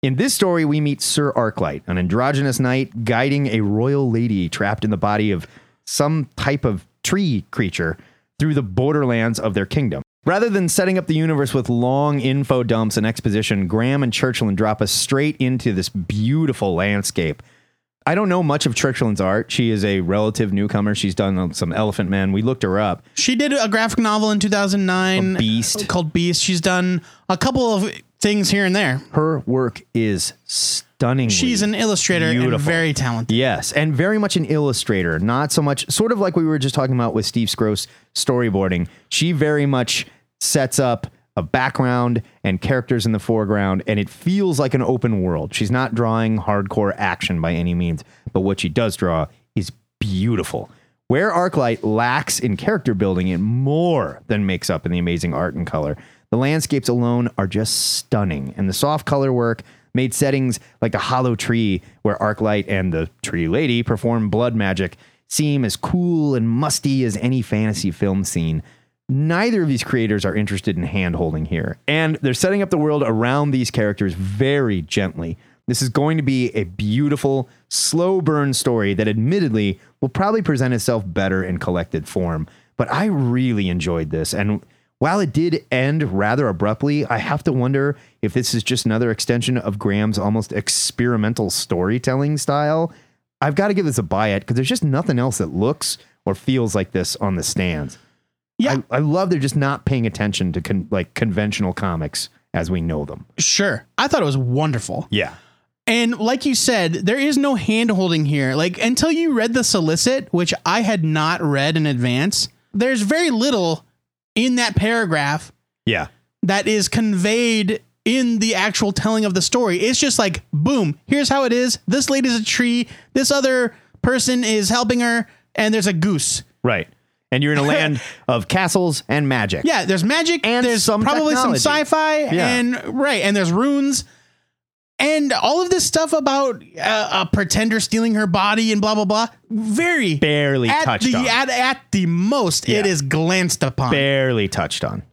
In this story, we meet Sir Arclight, an androgynous knight guiding a royal lady trapped in the body of some type of tree creature through the borderlands of their kingdom. Rather than setting up the universe with long info dumps and exposition, Graham and Churchland drop us straight into this beautiful landscape. I don't know much of Churchland's art. She is a relative newcomer. She's done some Elephant Man. We looked her up. She did a graphic novel in 2009 called Beast. She's done a couple of things here and there. Her work is stunning. She's an illustrator and very talented. Yes, and very much an illustrator. Not so much, sort of like we were just talking about with Steve Scro's storyboarding. She very much sets up a background and characters in the foreground, and it feels like an open world. She's not drawing hardcore action by any means, but what she does draw is beautiful. Where Arclight lacks in character building, it more than makes up in the amazing art and color. The landscapes alone are just stunning, and the soft color work made settings like the hollow tree where Arclight and the tree lady perform blood magic seem as cool and musty as any fantasy film scene. Neither of these creators are interested in hand-holding here, and they're setting up the world around these characters very gently. This is going to be a beautiful, slow burn story that admittedly will probably present itself better in collected form, but I really enjoyed this, and while it did end rather abruptly, I have to wonder if this is just another extension of Graham's almost experimental storytelling style. I've got to give this a buy it, because there's just nothing else that looks or feels like this on the stands. Yeah, I love they're just not paying attention to conventional comics as we know them. Sure. I thought it was wonderful. Yeah. And like you said, there is no hand holding here. Like until you read the solicit, which I had not read in advance, there's very little in that paragraph. Yeah. That is conveyed in the actual telling of the story. It's just like, boom, here's how it is. This lady's a tree. This other person is helping her. And there's a goose. Right. And you're in a land of castles and magic. Yeah, there's magic. And there's some probably technology. Some sci-fi. Yeah. And right. And there's runes. And all of this stuff about a pretender stealing her body and blah, blah, blah. Very. Barely touched on. At the most, yeah. It is glanced upon. Barely touched on.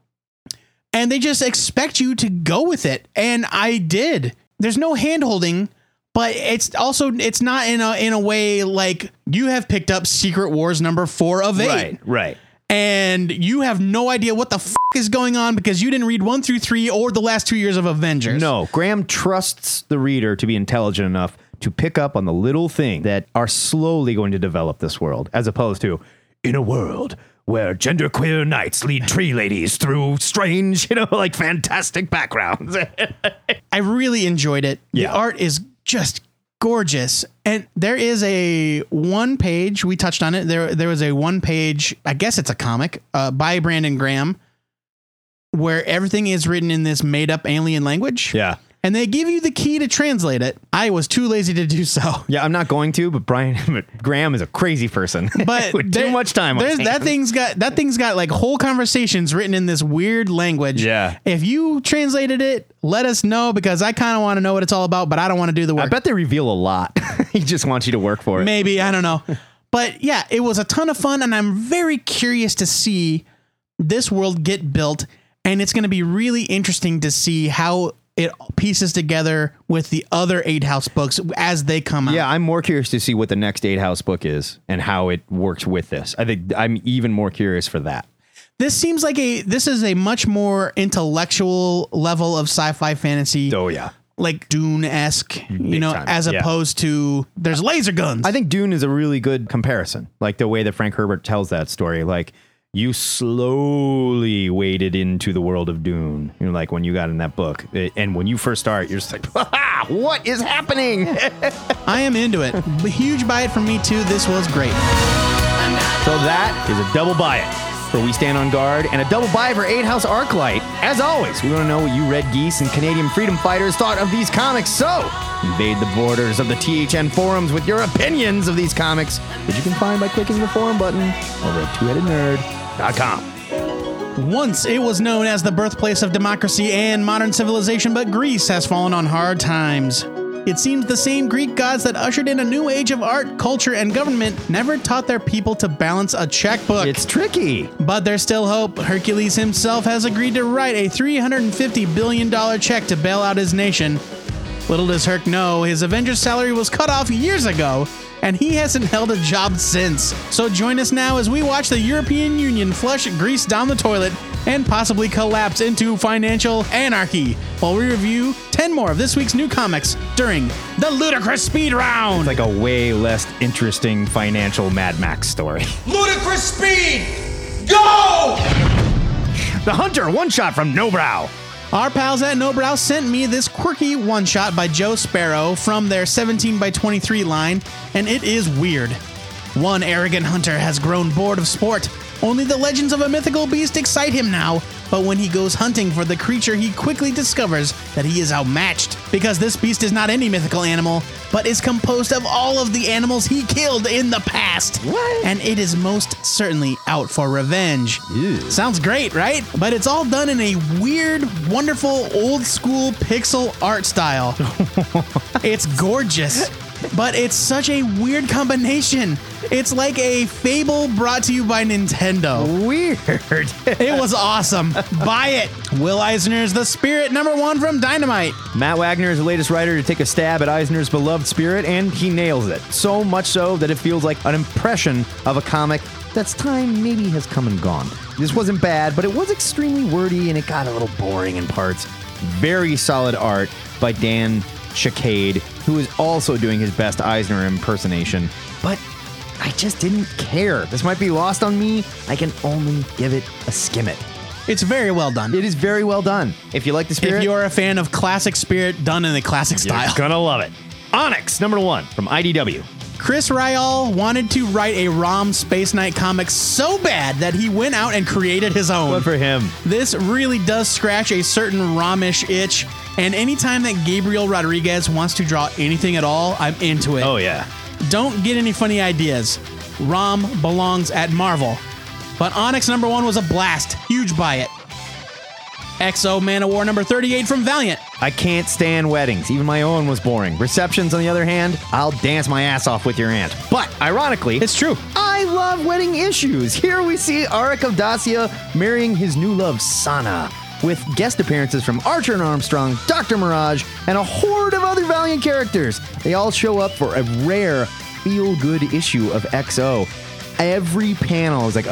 And they just expect you to go with it. And I did. There's no hand-holding. But it's also, it's not in a way like you have picked up Secret Wars number 4 of 8. Right. And you have no idea what the fuck is going on because you didn't read 1 through 3 or the last 2 years of Avengers. No, Graham trusts the reader to be intelligent enough to pick up on the little things that are slowly going to develop this world, as opposed to in a world where genderqueer knights lead tree ladies through strange, like fantastic backgrounds. I really enjoyed it. Yeah. The art is just gorgeous. And there is a one page, we touched on it. There was a one page, I guess it's a comic, by Brandon Graham, where everything is written in this made up alien language. Yeah. And they give you the key to translate it. I was too lazy to do so. Yeah, I'm not going to, but Graham is a crazy person. But with too much time on his hands. That thing's got like whole conversations written in this weird language. Yeah. If you translated it, let us know, because I kind of want to know what it's all about, but I don't want to do the work. I bet they reveal a lot. He just wants you to work for it. Maybe, I don't know. But yeah, it was a ton of fun, and I'm very curious to see this world get built, and it's going to be really interesting to see how it pieces together with the other 8 House books as they come out. Yeah, I'm more curious to see what the next 8 House book is and how it works with this. I think I'm even more curious for that. This seems like this is a much more intellectual level of sci-fi fantasy. Oh, yeah. Like Dune-esque, as opposed to there's laser guns. I think Dune is a really good comparison. Like the way that Frank Herbert tells that story, like, you slowly waded into the world of Dune, like when you got in that book. And when you first start, you're just like, what is happening? I am into it. A huge buy it from me, too. This was great. So that is a double buy it for We Stand on Guard and a double buy for 8 House Arclight. As always, we want to know what you red geese and Canadian freedom fighters thought of these comics. So invade the borders of the THN forums with your opinions of these comics that you can find by clicking the forum button over at twoheadednerd.com. Once it was known as the birthplace of democracy and modern civilization, but Greece has fallen on hard times. It seems the same Greek gods that ushered in a new age of art, culture, and government never taught their people to balance a checkbook. It's tricky. But there's still hope. Hercules himself has agreed to write a $350 billion check to bail out his nation. Little does Herc know, his Avengers salary was cut off years ago, and he hasn't held a job since. So join us now as we watch the European Union flush Greece down the toilet and possibly collapse into financial anarchy while we review 10 more of this week's new comics during the Ludicrous Speed Round. It's like a way less interesting financial Mad Max story. Ludicrous Speed! Go! The Hunter one-shot from Nobrow. Our pals at Nobrow sent me this quirky one-shot by Joe Sparrow from their 17x23 line, and it is weird. One arrogant hunter has grown bored of sport. Only the legends of a mythical beast excite him now, but when he goes hunting for the creature, he quickly discovers that he is outmatched, because this beast is not any mythical animal, but is composed of all of the animals he killed in the past. What? And it is most certainly out for revenge. Ew. Sounds great, right? But it's all done in a weird, wonderful, old-school pixel art style. It's gorgeous. But it's such a weird combination. It's like a fable brought to you by Nintendo. Weird. It was awesome. Buy it. Will Eisner's The Spirit, number 1 from Dynamite. Matt Wagner is the latest writer to take a stab at Eisner's beloved Spirit, and he nails it. So much so that it feels like an impression of a comic that's time maybe has come and gone. This wasn't bad, but it was extremely wordy, and it got a little boring in parts. Very solid art by Dan Chicade, who is also doing his best Eisner impersonation, but I just didn't care. This might be lost on me. I can only give it a skim it. It's very well done. It is very well done. If you like The Spirit, if you're a fan of classic Spirit done in the classic style, you're gonna love it. Onyx, number 1 from IDW. Chris Ryall wanted to write a ROM Space Knight comic so bad that he went out and created his own. Good for him. This really does scratch a certain ROM-ish itch, and anytime that Gabriel Rodriguez wants to draw anything at all, I'm into it. Oh, yeah. Don't get any funny ideas. ROM belongs at Marvel. But Onyx number 1 was a blast. Huge buy it. XO Man of War number 38 from Valiant. I can't stand weddings. Even my own was boring. Receptions, on the other hand, I'll dance my ass off with your aunt. But, ironically, it's true. I love wedding issues. Here we see Arik of Dacia marrying his new love, Sana, with guest appearances from Archer and Armstrong, Dr. Mirage, and a horde of other Valiant characters. They all show up for a rare feel-good issue of XO. Every panel is like,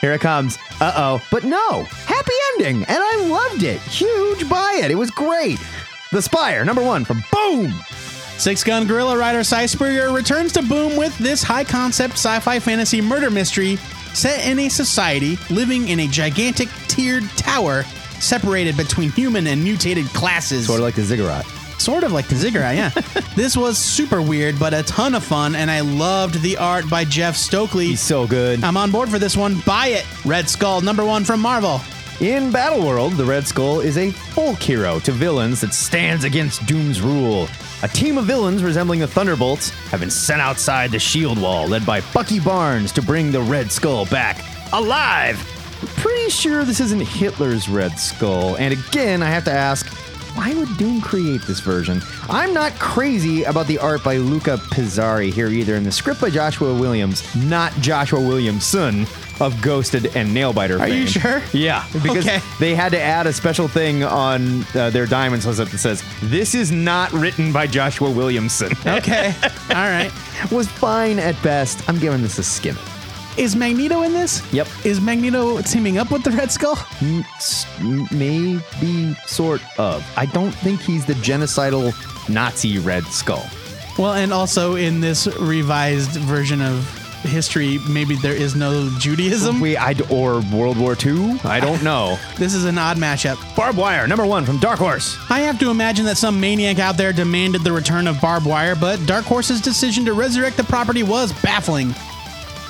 here it comes, But no, happy ending, and I loved it. Huge buy it. It was great. The Spire, #1 from Boom! Six Gun Gorilla writer Simon Spurrier returns to Boom with this high-concept sci-fi fantasy murder mystery set in a society living in a gigantic tiered tower separated between human and mutated classes. Sort of like the Ziggurat. Yeah. This was super weird, but a ton of fun, and I loved the art by Jeff Stokely. He's so good. I'm on board for this one. Buy it. Red Skull, #1 from Marvel. In Battleworld, the Red Skull is a folk hero to villains that stands against Doom's rule. A team of villains resembling the Thunderbolts have been sent outside the shield wall, led by Bucky Barnes, to bring the Red Skull back alive. I'm pretty sure this isn't Hitler's Red Skull, and again, I have to ask, why would Doom create this version? I'm not crazy about the art by Luca Pizzari here either, and the script by Joshua Williams, not Joshua Williamson, of Ghosted and Nailbiter fame. Are you sure? Yeah. Because they had to add a special thing on their Diamond slip that says, this is not written by Joshua Williamson. Okay. All right. Was fine at best. I'm giving this a skim. Is Magneto in this? Yep. Is Magneto teaming up with the Red Skull? Maybe, sort of. I don't think he's the genocidal Nazi Red Skull. Well, and also in this revised version of history, maybe there is no Judaism. Or World War II? I don't know. This is an odd matchup. Barbed Wire, #1 from Dark Horse. I have to imagine that some maniac out there demanded the return of Barbed Wire, but Dark Horse's decision to resurrect the property was baffling.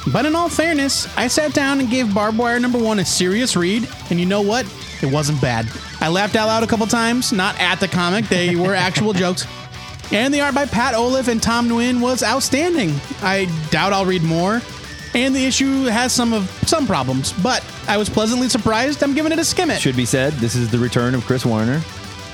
But in all fairness, I sat down and gave Barbed Wire #1 a serious read, and you know what? It wasn't bad. I laughed out loud a couple times, not at the comic, they were actual jokes. And the art by Pat Olaf and Tom Nguyen was outstanding. I doubt I'll read more. And the issue has some problems, but I was pleasantly surprised. I'm giving it a skim it. Should be said, this is the return of Chris Warner.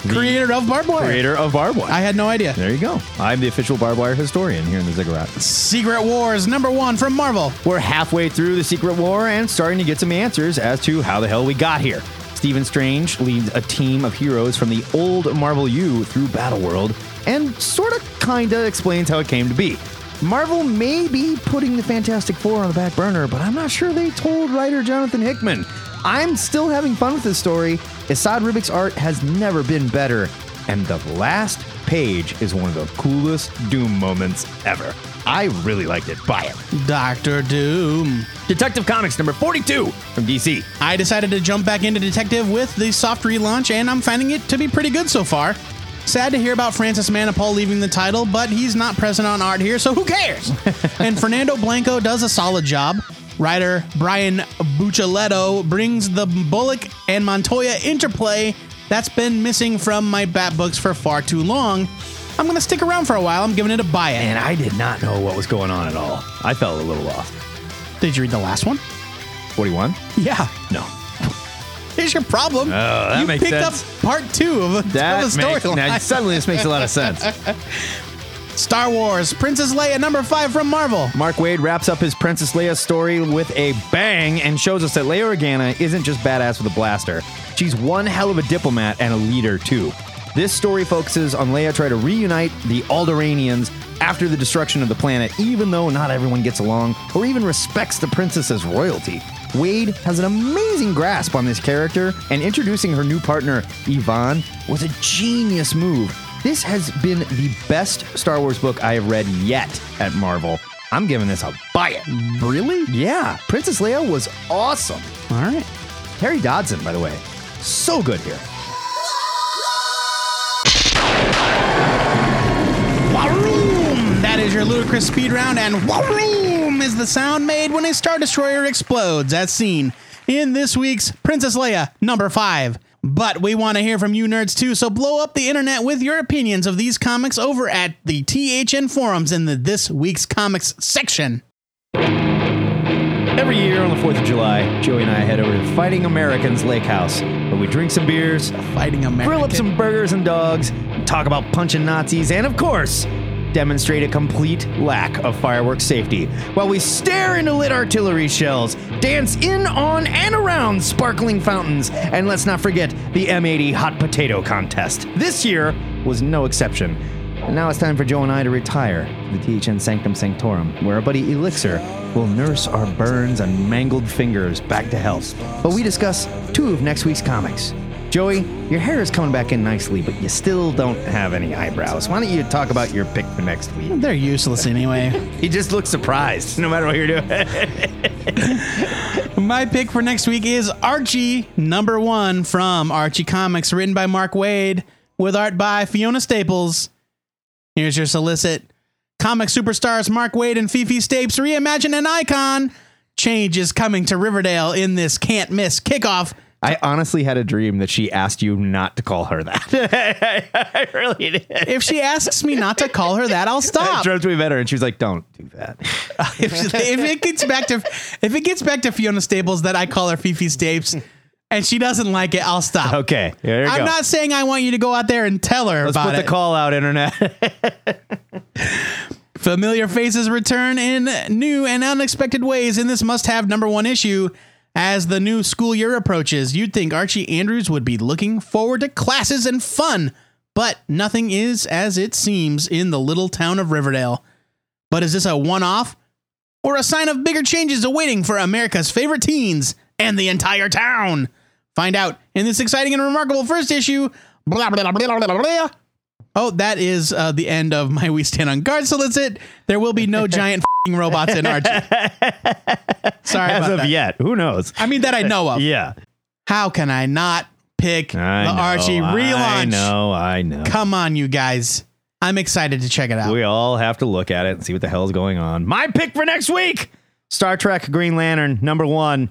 Creator of Barbed Wire. I had no idea. There you go. I'm the official Barbed Wire historian here in the Ziggurat. Secret Wars, #1 from Marvel. We're halfway through the Secret War and starting to get some answers as to how the hell we got here. Stephen Strange leads a team of heroes from the old Marvel U through Battleworld and sort of kind of explains how it came to be. Marvel may be putting the Fantastic Four on the back burner, but I'm not sure they told writer Jonathan Hickman. I'm still having fun with this story. Esad Ribic's art has never been better, and the last page is one of the coolest Doom moments ever. I really liked it. Buy it. Dr. Doom. Detective Comics, #42 from DC. I decided to jump back into Detective with the soft relaunch, and I'm finding it to be pretty good so far. Sad to hear about Francis Manipal leaving the title, but he's not present on art here, so who cares? And Fernando Blanco does a solid job. Writer Brian Buccioletto brings the Bullock and Montoya interplay that's been missing from my Bat books for far too long. I'm going to stick around for a while. I'm giving it a buy it. Man, I did not know what was going on at all. I fell a little off. Did you read the last one? 41? Yeah. No. Here's your problem. Oh, that you makes sense. You picked up part 2 of the storyline. Now suddenly this makes a lot of sense. Star Wars, Princess Leia, #5 from Marvel. Mark Waid wraps up his Princess Leia story with a bang and shows us that Leia Organa isn't just badass with a blaster. She's one hell of a diplomat and a leader, too. This story focuses on Leia trying to reunite the Alderanians after the destruction of the planet, even though not everyone gets along or even respects the princess as royalty. Waid has an amazing grasp on this character, and introducing her new partner, Yvonne, was a genius move. This has been the best Star Wars book I have read yet at Marvel. I'm giving this a buy it. Really? Yeah. Princess Leia was awesome. All right. Terry Dodson, by the way. So good here. Waroom! That is your ludicrous speed round, and waroom is the sound made when a Star Destroyer explodes, as seen in this week's Princess Leia, #5. But we want to hear from you nerds too, so blow up the internet with your opinions of these comics over at the THN forums in the This Week's Comics section. Every year on the 4th of July, Joey and I head over to Fighting American's Lake House, where we drink some beers, grill up some burgers and dogs, talk about punching Nazis, and of course, demonstrate a complete lack of fireworks safety while we stare into lit artillery shells, dance in, on, and around around sparkling fountains, and let's not forget the M80 hot potato contest. This year was no exception. And now it's time for Joe and I to retire to the THN Sanctum Sanctorum, where our buddy Elixir will nurse our burns and mangled fingers back to health. But we discuss two of next week's comics. Joey, your hair is coming back in nicely, but you still don't have any eyebrows. Why don't you talk about your pick for next week? They're useless anyway. He just looks surprised, no matter what you're doing. My pick for next week is Archie number 1 from Archie Comics, written by Mark Waid, with art by Fiona Staples. Here's your solicit. Comic superstars Mark Waid and Fifi Stapes reimagine an icon. Change is coming to Riverdale in this can't-miss kickoff. I honestly had a dream that she asked you not to call her that. I really did. If she asks me not to call her that, I'll stop. I dreamt we met her, and she was like, "Don't do that." if it gets back to Fiona Staples that I call her Fifi Stapes, and she doesn't like it, I'll stop. Okay, there you go. I'm not saying I want you to go out there and tell her about it. Let's put the call out, Internet. Familiar faces return in new and unexpected ways in this must-have number 1 issue. As the new school year approaches, you'd think Archie Andrews would be looking forward to classes and fun, but nothing is as it seems in the little town of Riverdale. But is this a one-off or a sign of bigger changes awaiting for America's favorite teens and the entire town? Find out in this exciting and remarkable first issue. Blah, blah, blah, blah, blah, blah. Oh, that is the end of my We Stand on Guard solicit. There will be no giant robots in Archie. Sorry as about of that. Yet. Who knows? I mean, that I know of. Yeah. How can I not pick Archie relaunch? I know. Come on, you guys. I'm excited to check it out. We all have to look at it and see what the hell is going on. My pick for next week, Star Trek Green Lantern, number 1.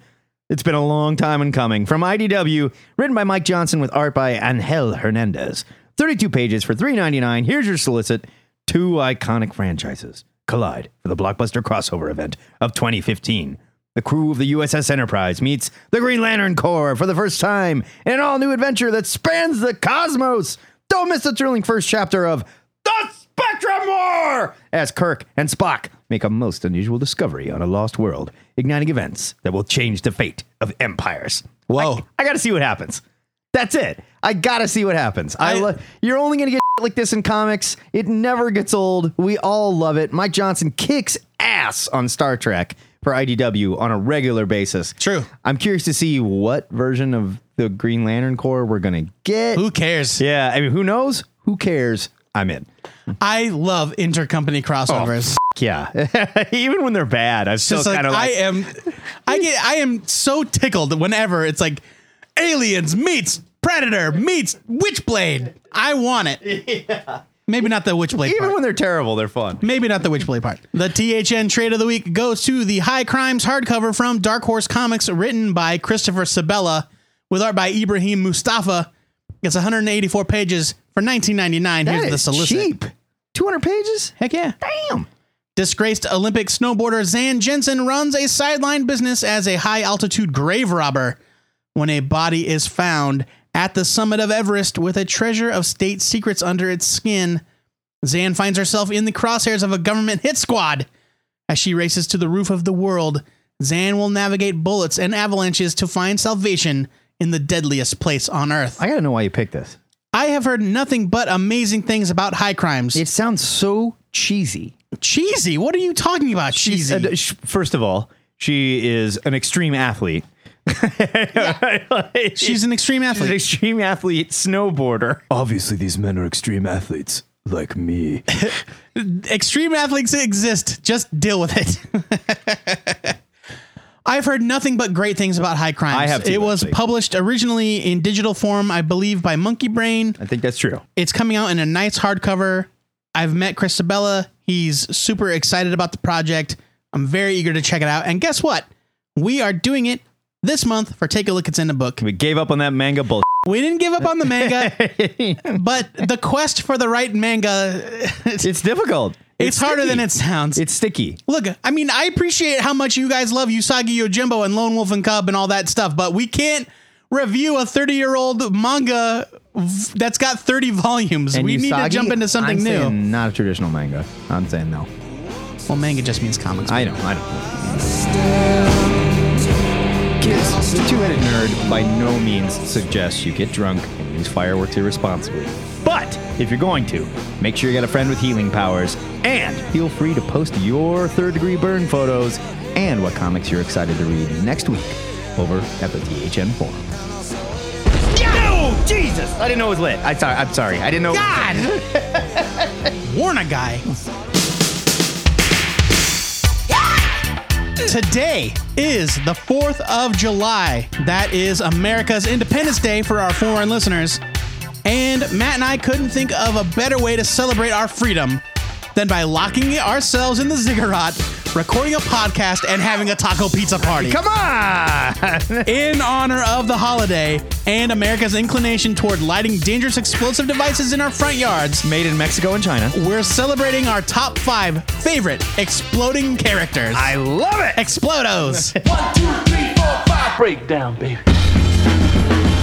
It's been a long time in coming. From IDW, written by Mike Johnson with art by Angel Hernandez. 32 pages for $3.99. Here's your solicit. 2 iconic franchises collide for the blockbuster crossover event of 2015. The crew of the USS Enterprise meets the Green Lantern Corps for the first time in an all-new adventure that spans the cosmos. Don't miss the thrilling first chapter of The Spectrum War as Kirk and Spock make a most unusual discovery on a lost world, igniting events that will change the fate of empires. Whoa. I got to see what happens. That's it. I got to see what happens. You're only going to get shit like this in comics. It never gets old. We all love it. Mike Johnson kicks ass on Star Trek for IDW on a regular basis. True. I'm curious to see what version of the Green Lantern Corps we're going to get. Who cares? Yeah. I mean, who knows? Who cares? I'm in. I love intercompany crossovers. Oh, yeah. Even when they're bad, I'm still kind of like... I am so tickled whenever it's like, Aliens meets Predator meets Witchblade. I want it. Yeah. Maybe not the Witchblade part. Even when they're terrible, they're fun. Maybe not the Witchblade part. The THN trade of the week goes to the High Crimes hardcover from Dark Horse Comics, written by Christopher Sabella, with art by Ibrahim Mustafa. It's 184 pages for $19.99. Here's the solicit. Cheap. 200 pages? Heck yeah. Damn. Disgraced Olympic snowboarder Zan Jensen runs a sideline business as a high-altitude grave robber. When a body is found at the summit of Everest with a treasure of state secrets under its skin, Zan finds herself in the crosshairs of a government hit squad. As she races to the roof of the world, Zan will navigate bullets and avalanches to find salvation in the deadliest place on Earth. I gotta know why you picked this. I have heard nothing but amazing things about High Crimes. It sounds so cheesy. Cheesy? What are you talking about, cheesy? First of all, she is an extreme athlete. Yeah. She's an extreme athlete snowboarder. Obviously these men are extreme athletes like me. Extreme athletes exist. Just deal with it. I've heard nothing but great things about High Crimes. I have too, was published originally in digital form, I believe, by Monkey Brain. I think that's true. It's coming out in a nice hardcover. I've met Chris Sabella. He's super excited about the project. I'm very eager to check it out. And guess what? We are doing it this month for Take a Look, It's in a Book. We gave up on that manga bullshit. We didn't give up on the manga, but the quest for the right manga... It's difficult. It's harder than it sounds. It's sticky. Look, I mean, I appreciate how much you guys love Usagi Yojimbo and Lone Wolf and Cub and all that stuff, but we can't review a 30-year-old manga that's got 30 volumes. And we need to jump into something new. Not a traditional manga. I'm saying no. Well, manga just means comics. I know. Kids, the two-headed nerd by no means suggests you get drunk and use fireworks irresponsibly. But if you're going to, make sure you got a friend with healing powers, and feel free to post your third-degree burn photos and what comics you're excited to read next week over at the THN Forum. No! Jesus! I didn't know it was lit. I'm sorry. I didn't know. God! Warn a guy. Today is the 4th of July. That is America's Independence Day for our foreign listeners. And Matt and I couldn't think of a better way to celebrate our freedom than by locking ourselves in the Ziggurat, recording a podcast, and having a taco pizza party. Come on! In honor of the holiday and America's inclination toward lighting dangerous explosive devices in our front yards. Made in Mexico and China. We're celebrating our top 5 favorite exploding characters. I love it! Explodos! 1, 2, 3, 4, 5. Breakdown, baby.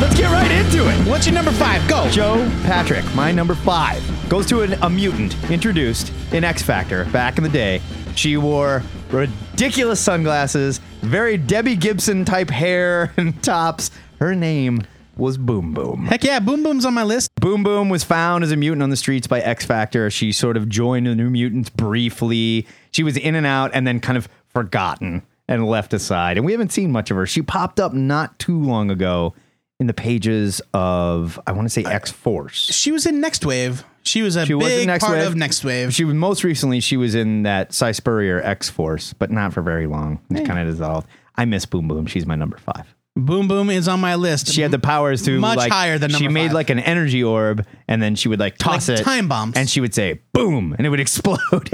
Let's get right into it. What's your number 5? Go. Joe Patrick, my number 5, goes to a mutant introduced in X Factor back in the day. She wore ridiculous sunglasses, very Debbie Gibson-type hair and tops. Her name was Boom Boom. Heck yeah, Boom Boom's on my list. Boom Boom was found as a mutant on the streets by X Factor. She sort of joined the New Mutants briefly. She was in and out and then kind of forgotten and left aside. And we haven't seen much of her. She popped up not too long ago in the pages of, I want to say, X-Force. She was in Next Wave. She was a big part of Next Wave. She was most recently, she was in that Cy Spurrier X-Force, but not for very long. It kind of dissolved. I miss Boom Boom. She's my number 5. Boom Boom is on my list. She had the powers to much higher than number 5. She made like an energy orb, and then she would toss it, time bombs, and she would say boom, and it would explode.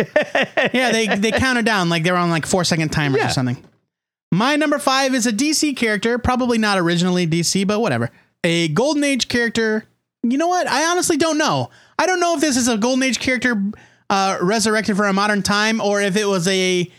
Yeah, they counted down like they were on 4-second timers or something. My number 5 is a DC character, probably not originally DC, but whatever. A Golden Age character. You know what? I honestly don't know. I don't know if this is a Golden Age character resurrected for a modern time, or if it was a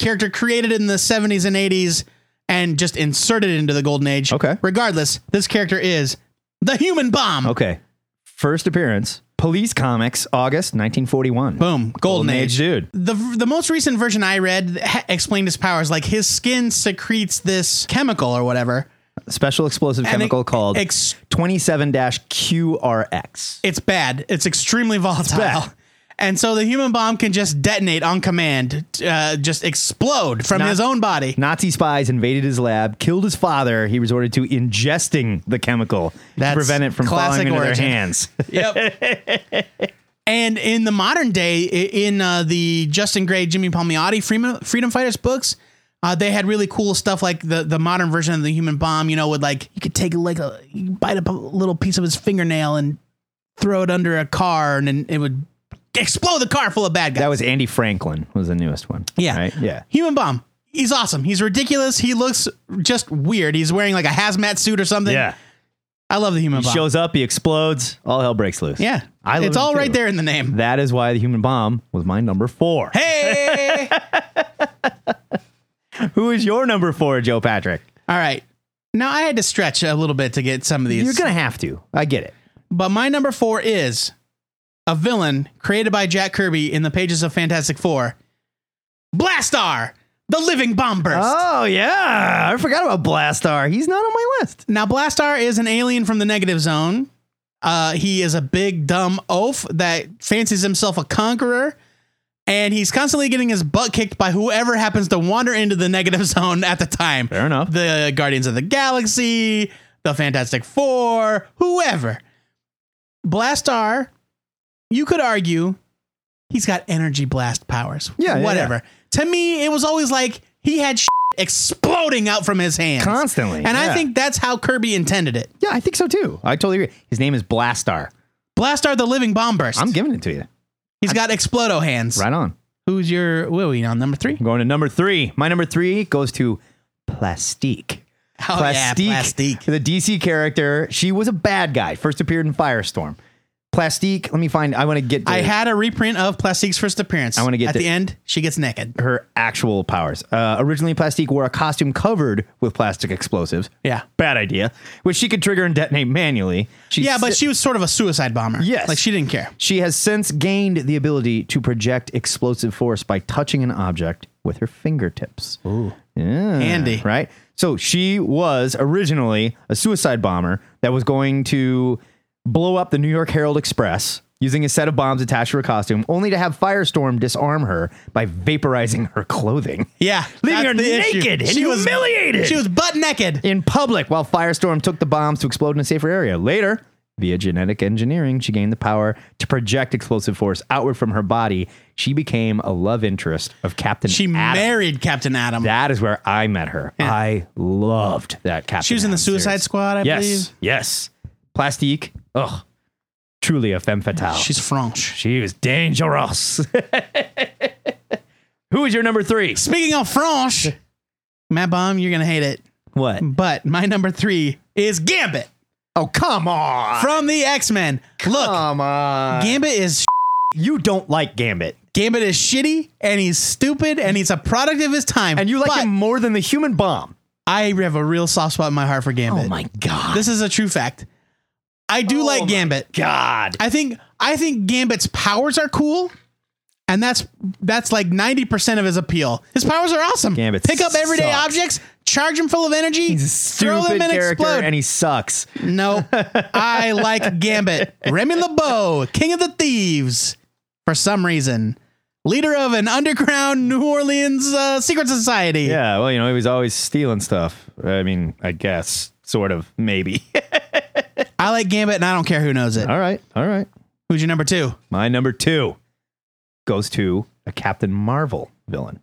character created in the 70s and 80s and just inserted into the Golden Age. Okay. Regardless, this character is the Human Bomb. Okay. First appearance, Police Comics, August 1941. Boom. Golden Age, dude. The most recent version I read explained his powers. His skin secretes this chemical or whatever. Special explosive chemical called 27-QRX. It's bad. It's extremely volatile. It's bad. And so the Human Bomb can just detonate on command, just explode from his own body. Nazi spies invaded his lab, killed his father. He resorted to ingesting the chemical to prevent it from falling into their hands. Yep. And in the modern day, in the Justin Gray, Jimmy Palmiotti Freedom Fighters books, they had really cool stuff like the modern version of the Human Bomb, would you could take you bite up a little piece of his fingernail and throw it under a car and it would explode the car full of bad guys. That was Andy Franklin was the newest one. Yeah. Right? Yeah. Human Bomb. He's awesome. He's ridiculous. He looks just weird. He's wearing a hazmat suit or something. Yeah. I love the Human Bomb. He shows up, he explodes, all hell breaks loose. Yeah. It's all right there in the name. That is why the Human Bomb was my number 4. Hey! Who is your number 4, Joe Patrick? All right. Now, I had to stretch a little bit to get some of these. You're going to have to. I get it. But my number 4 is a villain created by Jack Kirby in the pages of Fantastic Four. Blastar, the Living Bomb Burst. Oh, yeah. I forgot about Blastar. He's not on my list. Now, Blastar is an alien from the Negative Zone. He is a big, dumb oaf that fancies himself a conqueror. And he's constantly getting his butt kicked by whoever happens to wander into the Negative Zone at the time. Fair enough. The Guardians of the Galaxy, the Fantastic Four, whoever. Blastar, you could argue he's got energy blast powers. Yeah. Whatever. Yeah. To me, it was always he had shit exploding out from his hands. Constantly. And I think that's how Kirby intended it. Yeah, I think so too. I totally agree. His name is Blastar. Blastar, the Living Bomb Burst. I'm giving it to you. He's got Explodo hands. Right on. Who's your... What are we on, number 3? I'm going to number 3. My number 3 goes to Plastique. Oh, Plastique. The DC character. She was a bad guy. First appeared in Firestorm. Plastique. Let me find... I want to get... I had a reprint of Plastique's first appearance. I want to get... At the end, she gets naked. Her actual powers. Originally, Plastique wore a costume covered with plastic explosives. Yeah. Bad idea. Which she could trigger and detonate manually. But she was sort of a suicide bomber. Yes. She didn't care. She has since gained the ability to project explosive force by touching an object with her fingertips. Ooh. Yeah. Handy. Right? So she was originally a suicide bomber that was going to blow up the New York Herald Express using a set of bombs attached to her costume, only to have Firestorm disarm her by vaporizing her clothing. Yeah. Leaving her naked and humiliated. She was butt naked in public while Firestorm took the bombs to explode in a safer area. Later, via genetic engineering, she gained the power to project explosive force outward from her body. She became a love interest of Captain Adam. She married Captain Adam. That is where I met her. Yeah. I loved that Captain Adam. She was in the Suicide Squad, I believe. Yes. Plastique. Ugh. Truly a femme fatale. She's French. She was dangerous. Who is your number three? Speaking of French, Matt Baum, you're going to hate it. What? But my number three is Gambit. Oh, come on. From the X-Men. Look, come on. Gambit is You don't like Gambit. Gambit is shitty, and he's stupid, and he's a product of his time. And you like him more than the human bomb. I have a real soft spot in my heart for Gambit. Oh, my God. This is a true fact. I do like Gambit. God. I think Gambit's powers are cool, and that's like 90% of his appeal. His powers are awesome. Gambit pick up everyday objects, charge him full of energy, he's a stupid throw him and explode, and he sucks. No, I like Gambit. Remy LeBeau, King of the Thieves, for some reason, leader of an underground New Orleans secret society. Yeah, well, you know, he was always stealing stuff. I mean, I guess, sort of, maybe. I like Gambit, and I don't care who knows it. All right. Who's your number two? My number two goes to a Captain Marvel villain.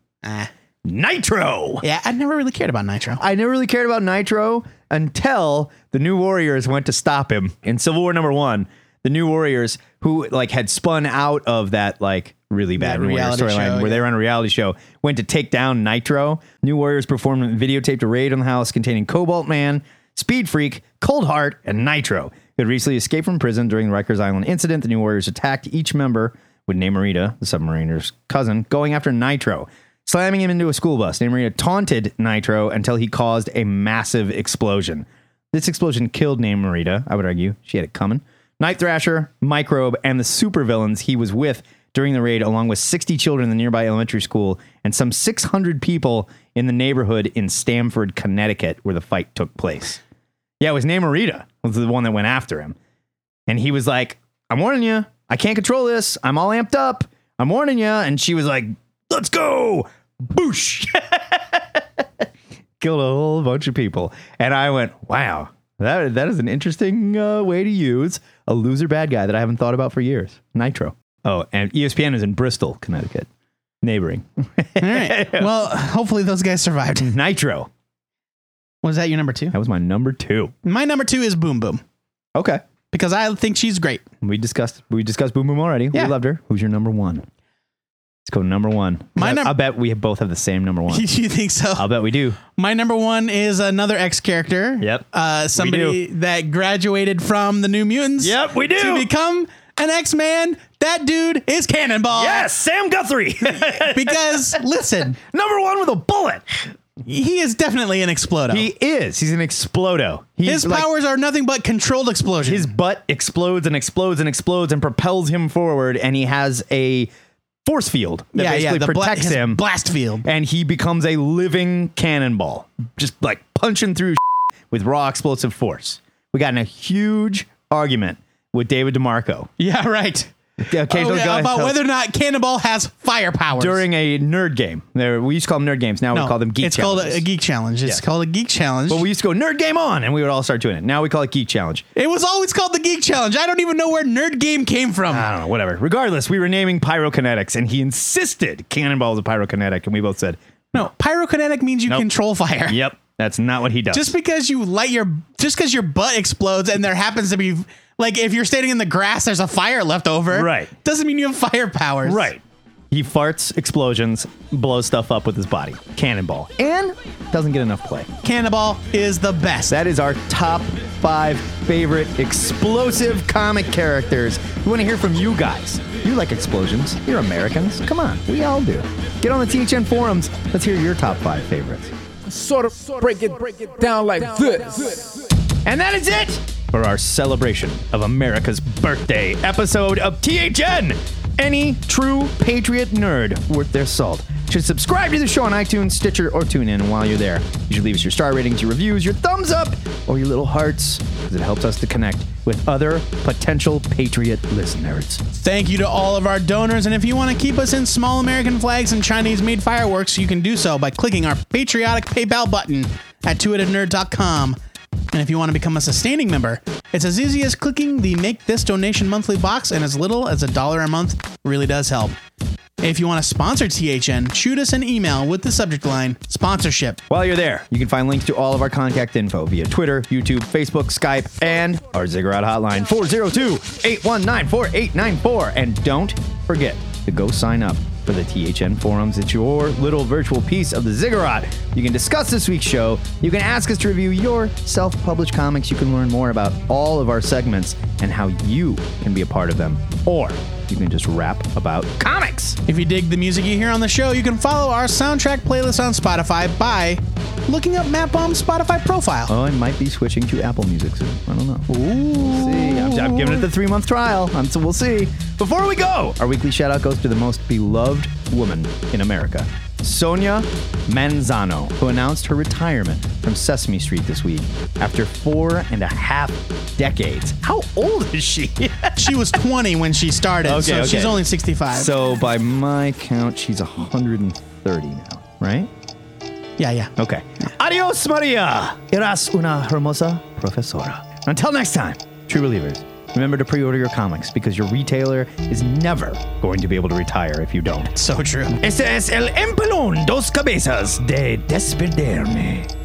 Nitro. Yeah, I never really cared about Nitro. I never really cared about Nitro until the New Warriors went to stop him in Civil War #1. The New Warriors, who like had spun out of that like really bad storyline where they were on a reality show, went to take down Nitro. New Warriors performed and videotaped a raid on the house containing Cobalt Man, Speed Freak, Coldheart, and Nitro. They recently escaped from prison during the Rikers Island incident. The New Warriors attacked each member, with Namorita, the submariner's cousin, going after Nitro, slamming him into a school bus. Namorita taunted Nitro until he caused a massive explosion. This explosion killed Namorita, I would argue. She had it coming. Night Thrasher, Microbe, and the supervillains he was with during the raid, along with 60 children in the nearby elementary school and some 600 people in the neighborhood in Stamford, Connecticut, where the fight took place. Yeah, it was Namorita was the one that went after him. And he was like, I'm warning you. I can't control this. I'm all amped up. I'm warning you. And she was like, let's go. Boosh. Killed a whole bunch of people. And I went, wow, that is an interesting way to use a loser bad guy that I haven't thought about for years. Nitro. Oh, and ESPN is in Bristol, Connecticut. Neighboring. All right. Well, hopefully those guys survived. Nitro. Was that your number two? That was my number two. My number two is Boom Boom. Okay. Because I think she's great. We discussed Boom Boom already. Yeah. We loved her. Who's your number one? Let's go number one. I bet we both have the same number one. You think so? I'll bet we do. My number one is another X character. Yep. Somebody that graduated from the New Mutants. Yep, we do. To become an X-Man. That dude is Cannonball. Yes, Sam Guthrie. Because, listen. Number one with a bullet. He is definitely an Explodo. He is. He's an Explodo. His powers are nothing but controlled explosion. His butt explodes and explodes and explodes and propels him forward, and he has a force field that basically protects him. Blast field. And he becomes a living cannonball, just like punching through with raw explosive force. We got in a huge argument with David DeMarco. Yeah, right. About whether or not Cannonball has firepower during a nerd game. We used to call them nerd games. Now we call them geek challenges. It's called a geek challenge. It's called a geek challenge. But we used to go nerd game on, and we would all start doing it. Now we call it geek challenge. It was always called the geek challenge. I don't even know where nerd game came from. I don't know. Whatever. Regardless, we were naming pyrokinetics, and he insisted Cannonball was a pyrokinetic, and we both said no. Pyrokinetic means you control fire. Yep, that's not what he does. Just because your butt explodes, and there happens to be. Like, if you're standing in the grass, there's a fire left over. Right. Doesn't mean you have fire powers. Right. He farts, explosions, blows stuff up with his body. Cannonball. And doesn't get enough play. Cannonball is the best. That is our top 5 favorite explosive comic characters. We want to hear from you guys. You like explosions. You're Americans. Come on. We all do. Get on the THN forums. Let's hear your top 5 favorites. Break it down like this. And that is it for our celebration of America's birthday episode of THN. Any true patriot nerd worth their salt should subscribe to the show on iTunes, Stitcher, or TuneIn. And while you're there, you should leave us your star ratings, your reviews, your thumbs up, or your little hearts, because it helps us to connect with other potential Patriot listeners. Thank you to all of our donors, and if you want to keep us in small American flags and Chinese-made fireworks, you can do so by clicking our patriotic PayPal button at twoheadednerd.com. And if you want to become a sustaining member, it's as easy as clicking the Make This Donation Monthly box, and as little as $1 a month really does help. If you want to sponsor THN, shoot us an email with the subject line, sponsorship. While you're there, you can find links to all of our contact info via Twitter, YouTube, Facebook, Skype, and our Ziggurat hotline, 402-819-4894. And don't forget to go sign up for the THN forums. It's your little virtual piece of the Ziggurat. You can discuss this week's show. You can ask us to review your self-published comics. You can learn more about all of our segments and how you can be a part of them. Or you can just rap about comics. If you dig the music you hear on the show, you can follow our soundtrack playlist on Spotify by looking up Matt Baum's Spotify profile. Oh, I might be switching to Apple Music soon. I don't know. Ooh. We'll see. I'm giving it the 3-month trial, so we'll see. Before we go, our weekly shout out goes to the most beloved woman in America, Sonia Manzano, who announced her retirement from Sesame Street this week after 4.5 decades. How old is she? She was 20 when she started, okay. She's only 65. So by my count, she's 130 now, right? Yeah. Okay. Yeah. Adios, Maria. Eras una hermosa profesora. Until next time, true believers, remember to pre-order your comics, because your retailer is never going to be able to retire if you don't. So true. Este es el empelón dos cabezas de despedirme.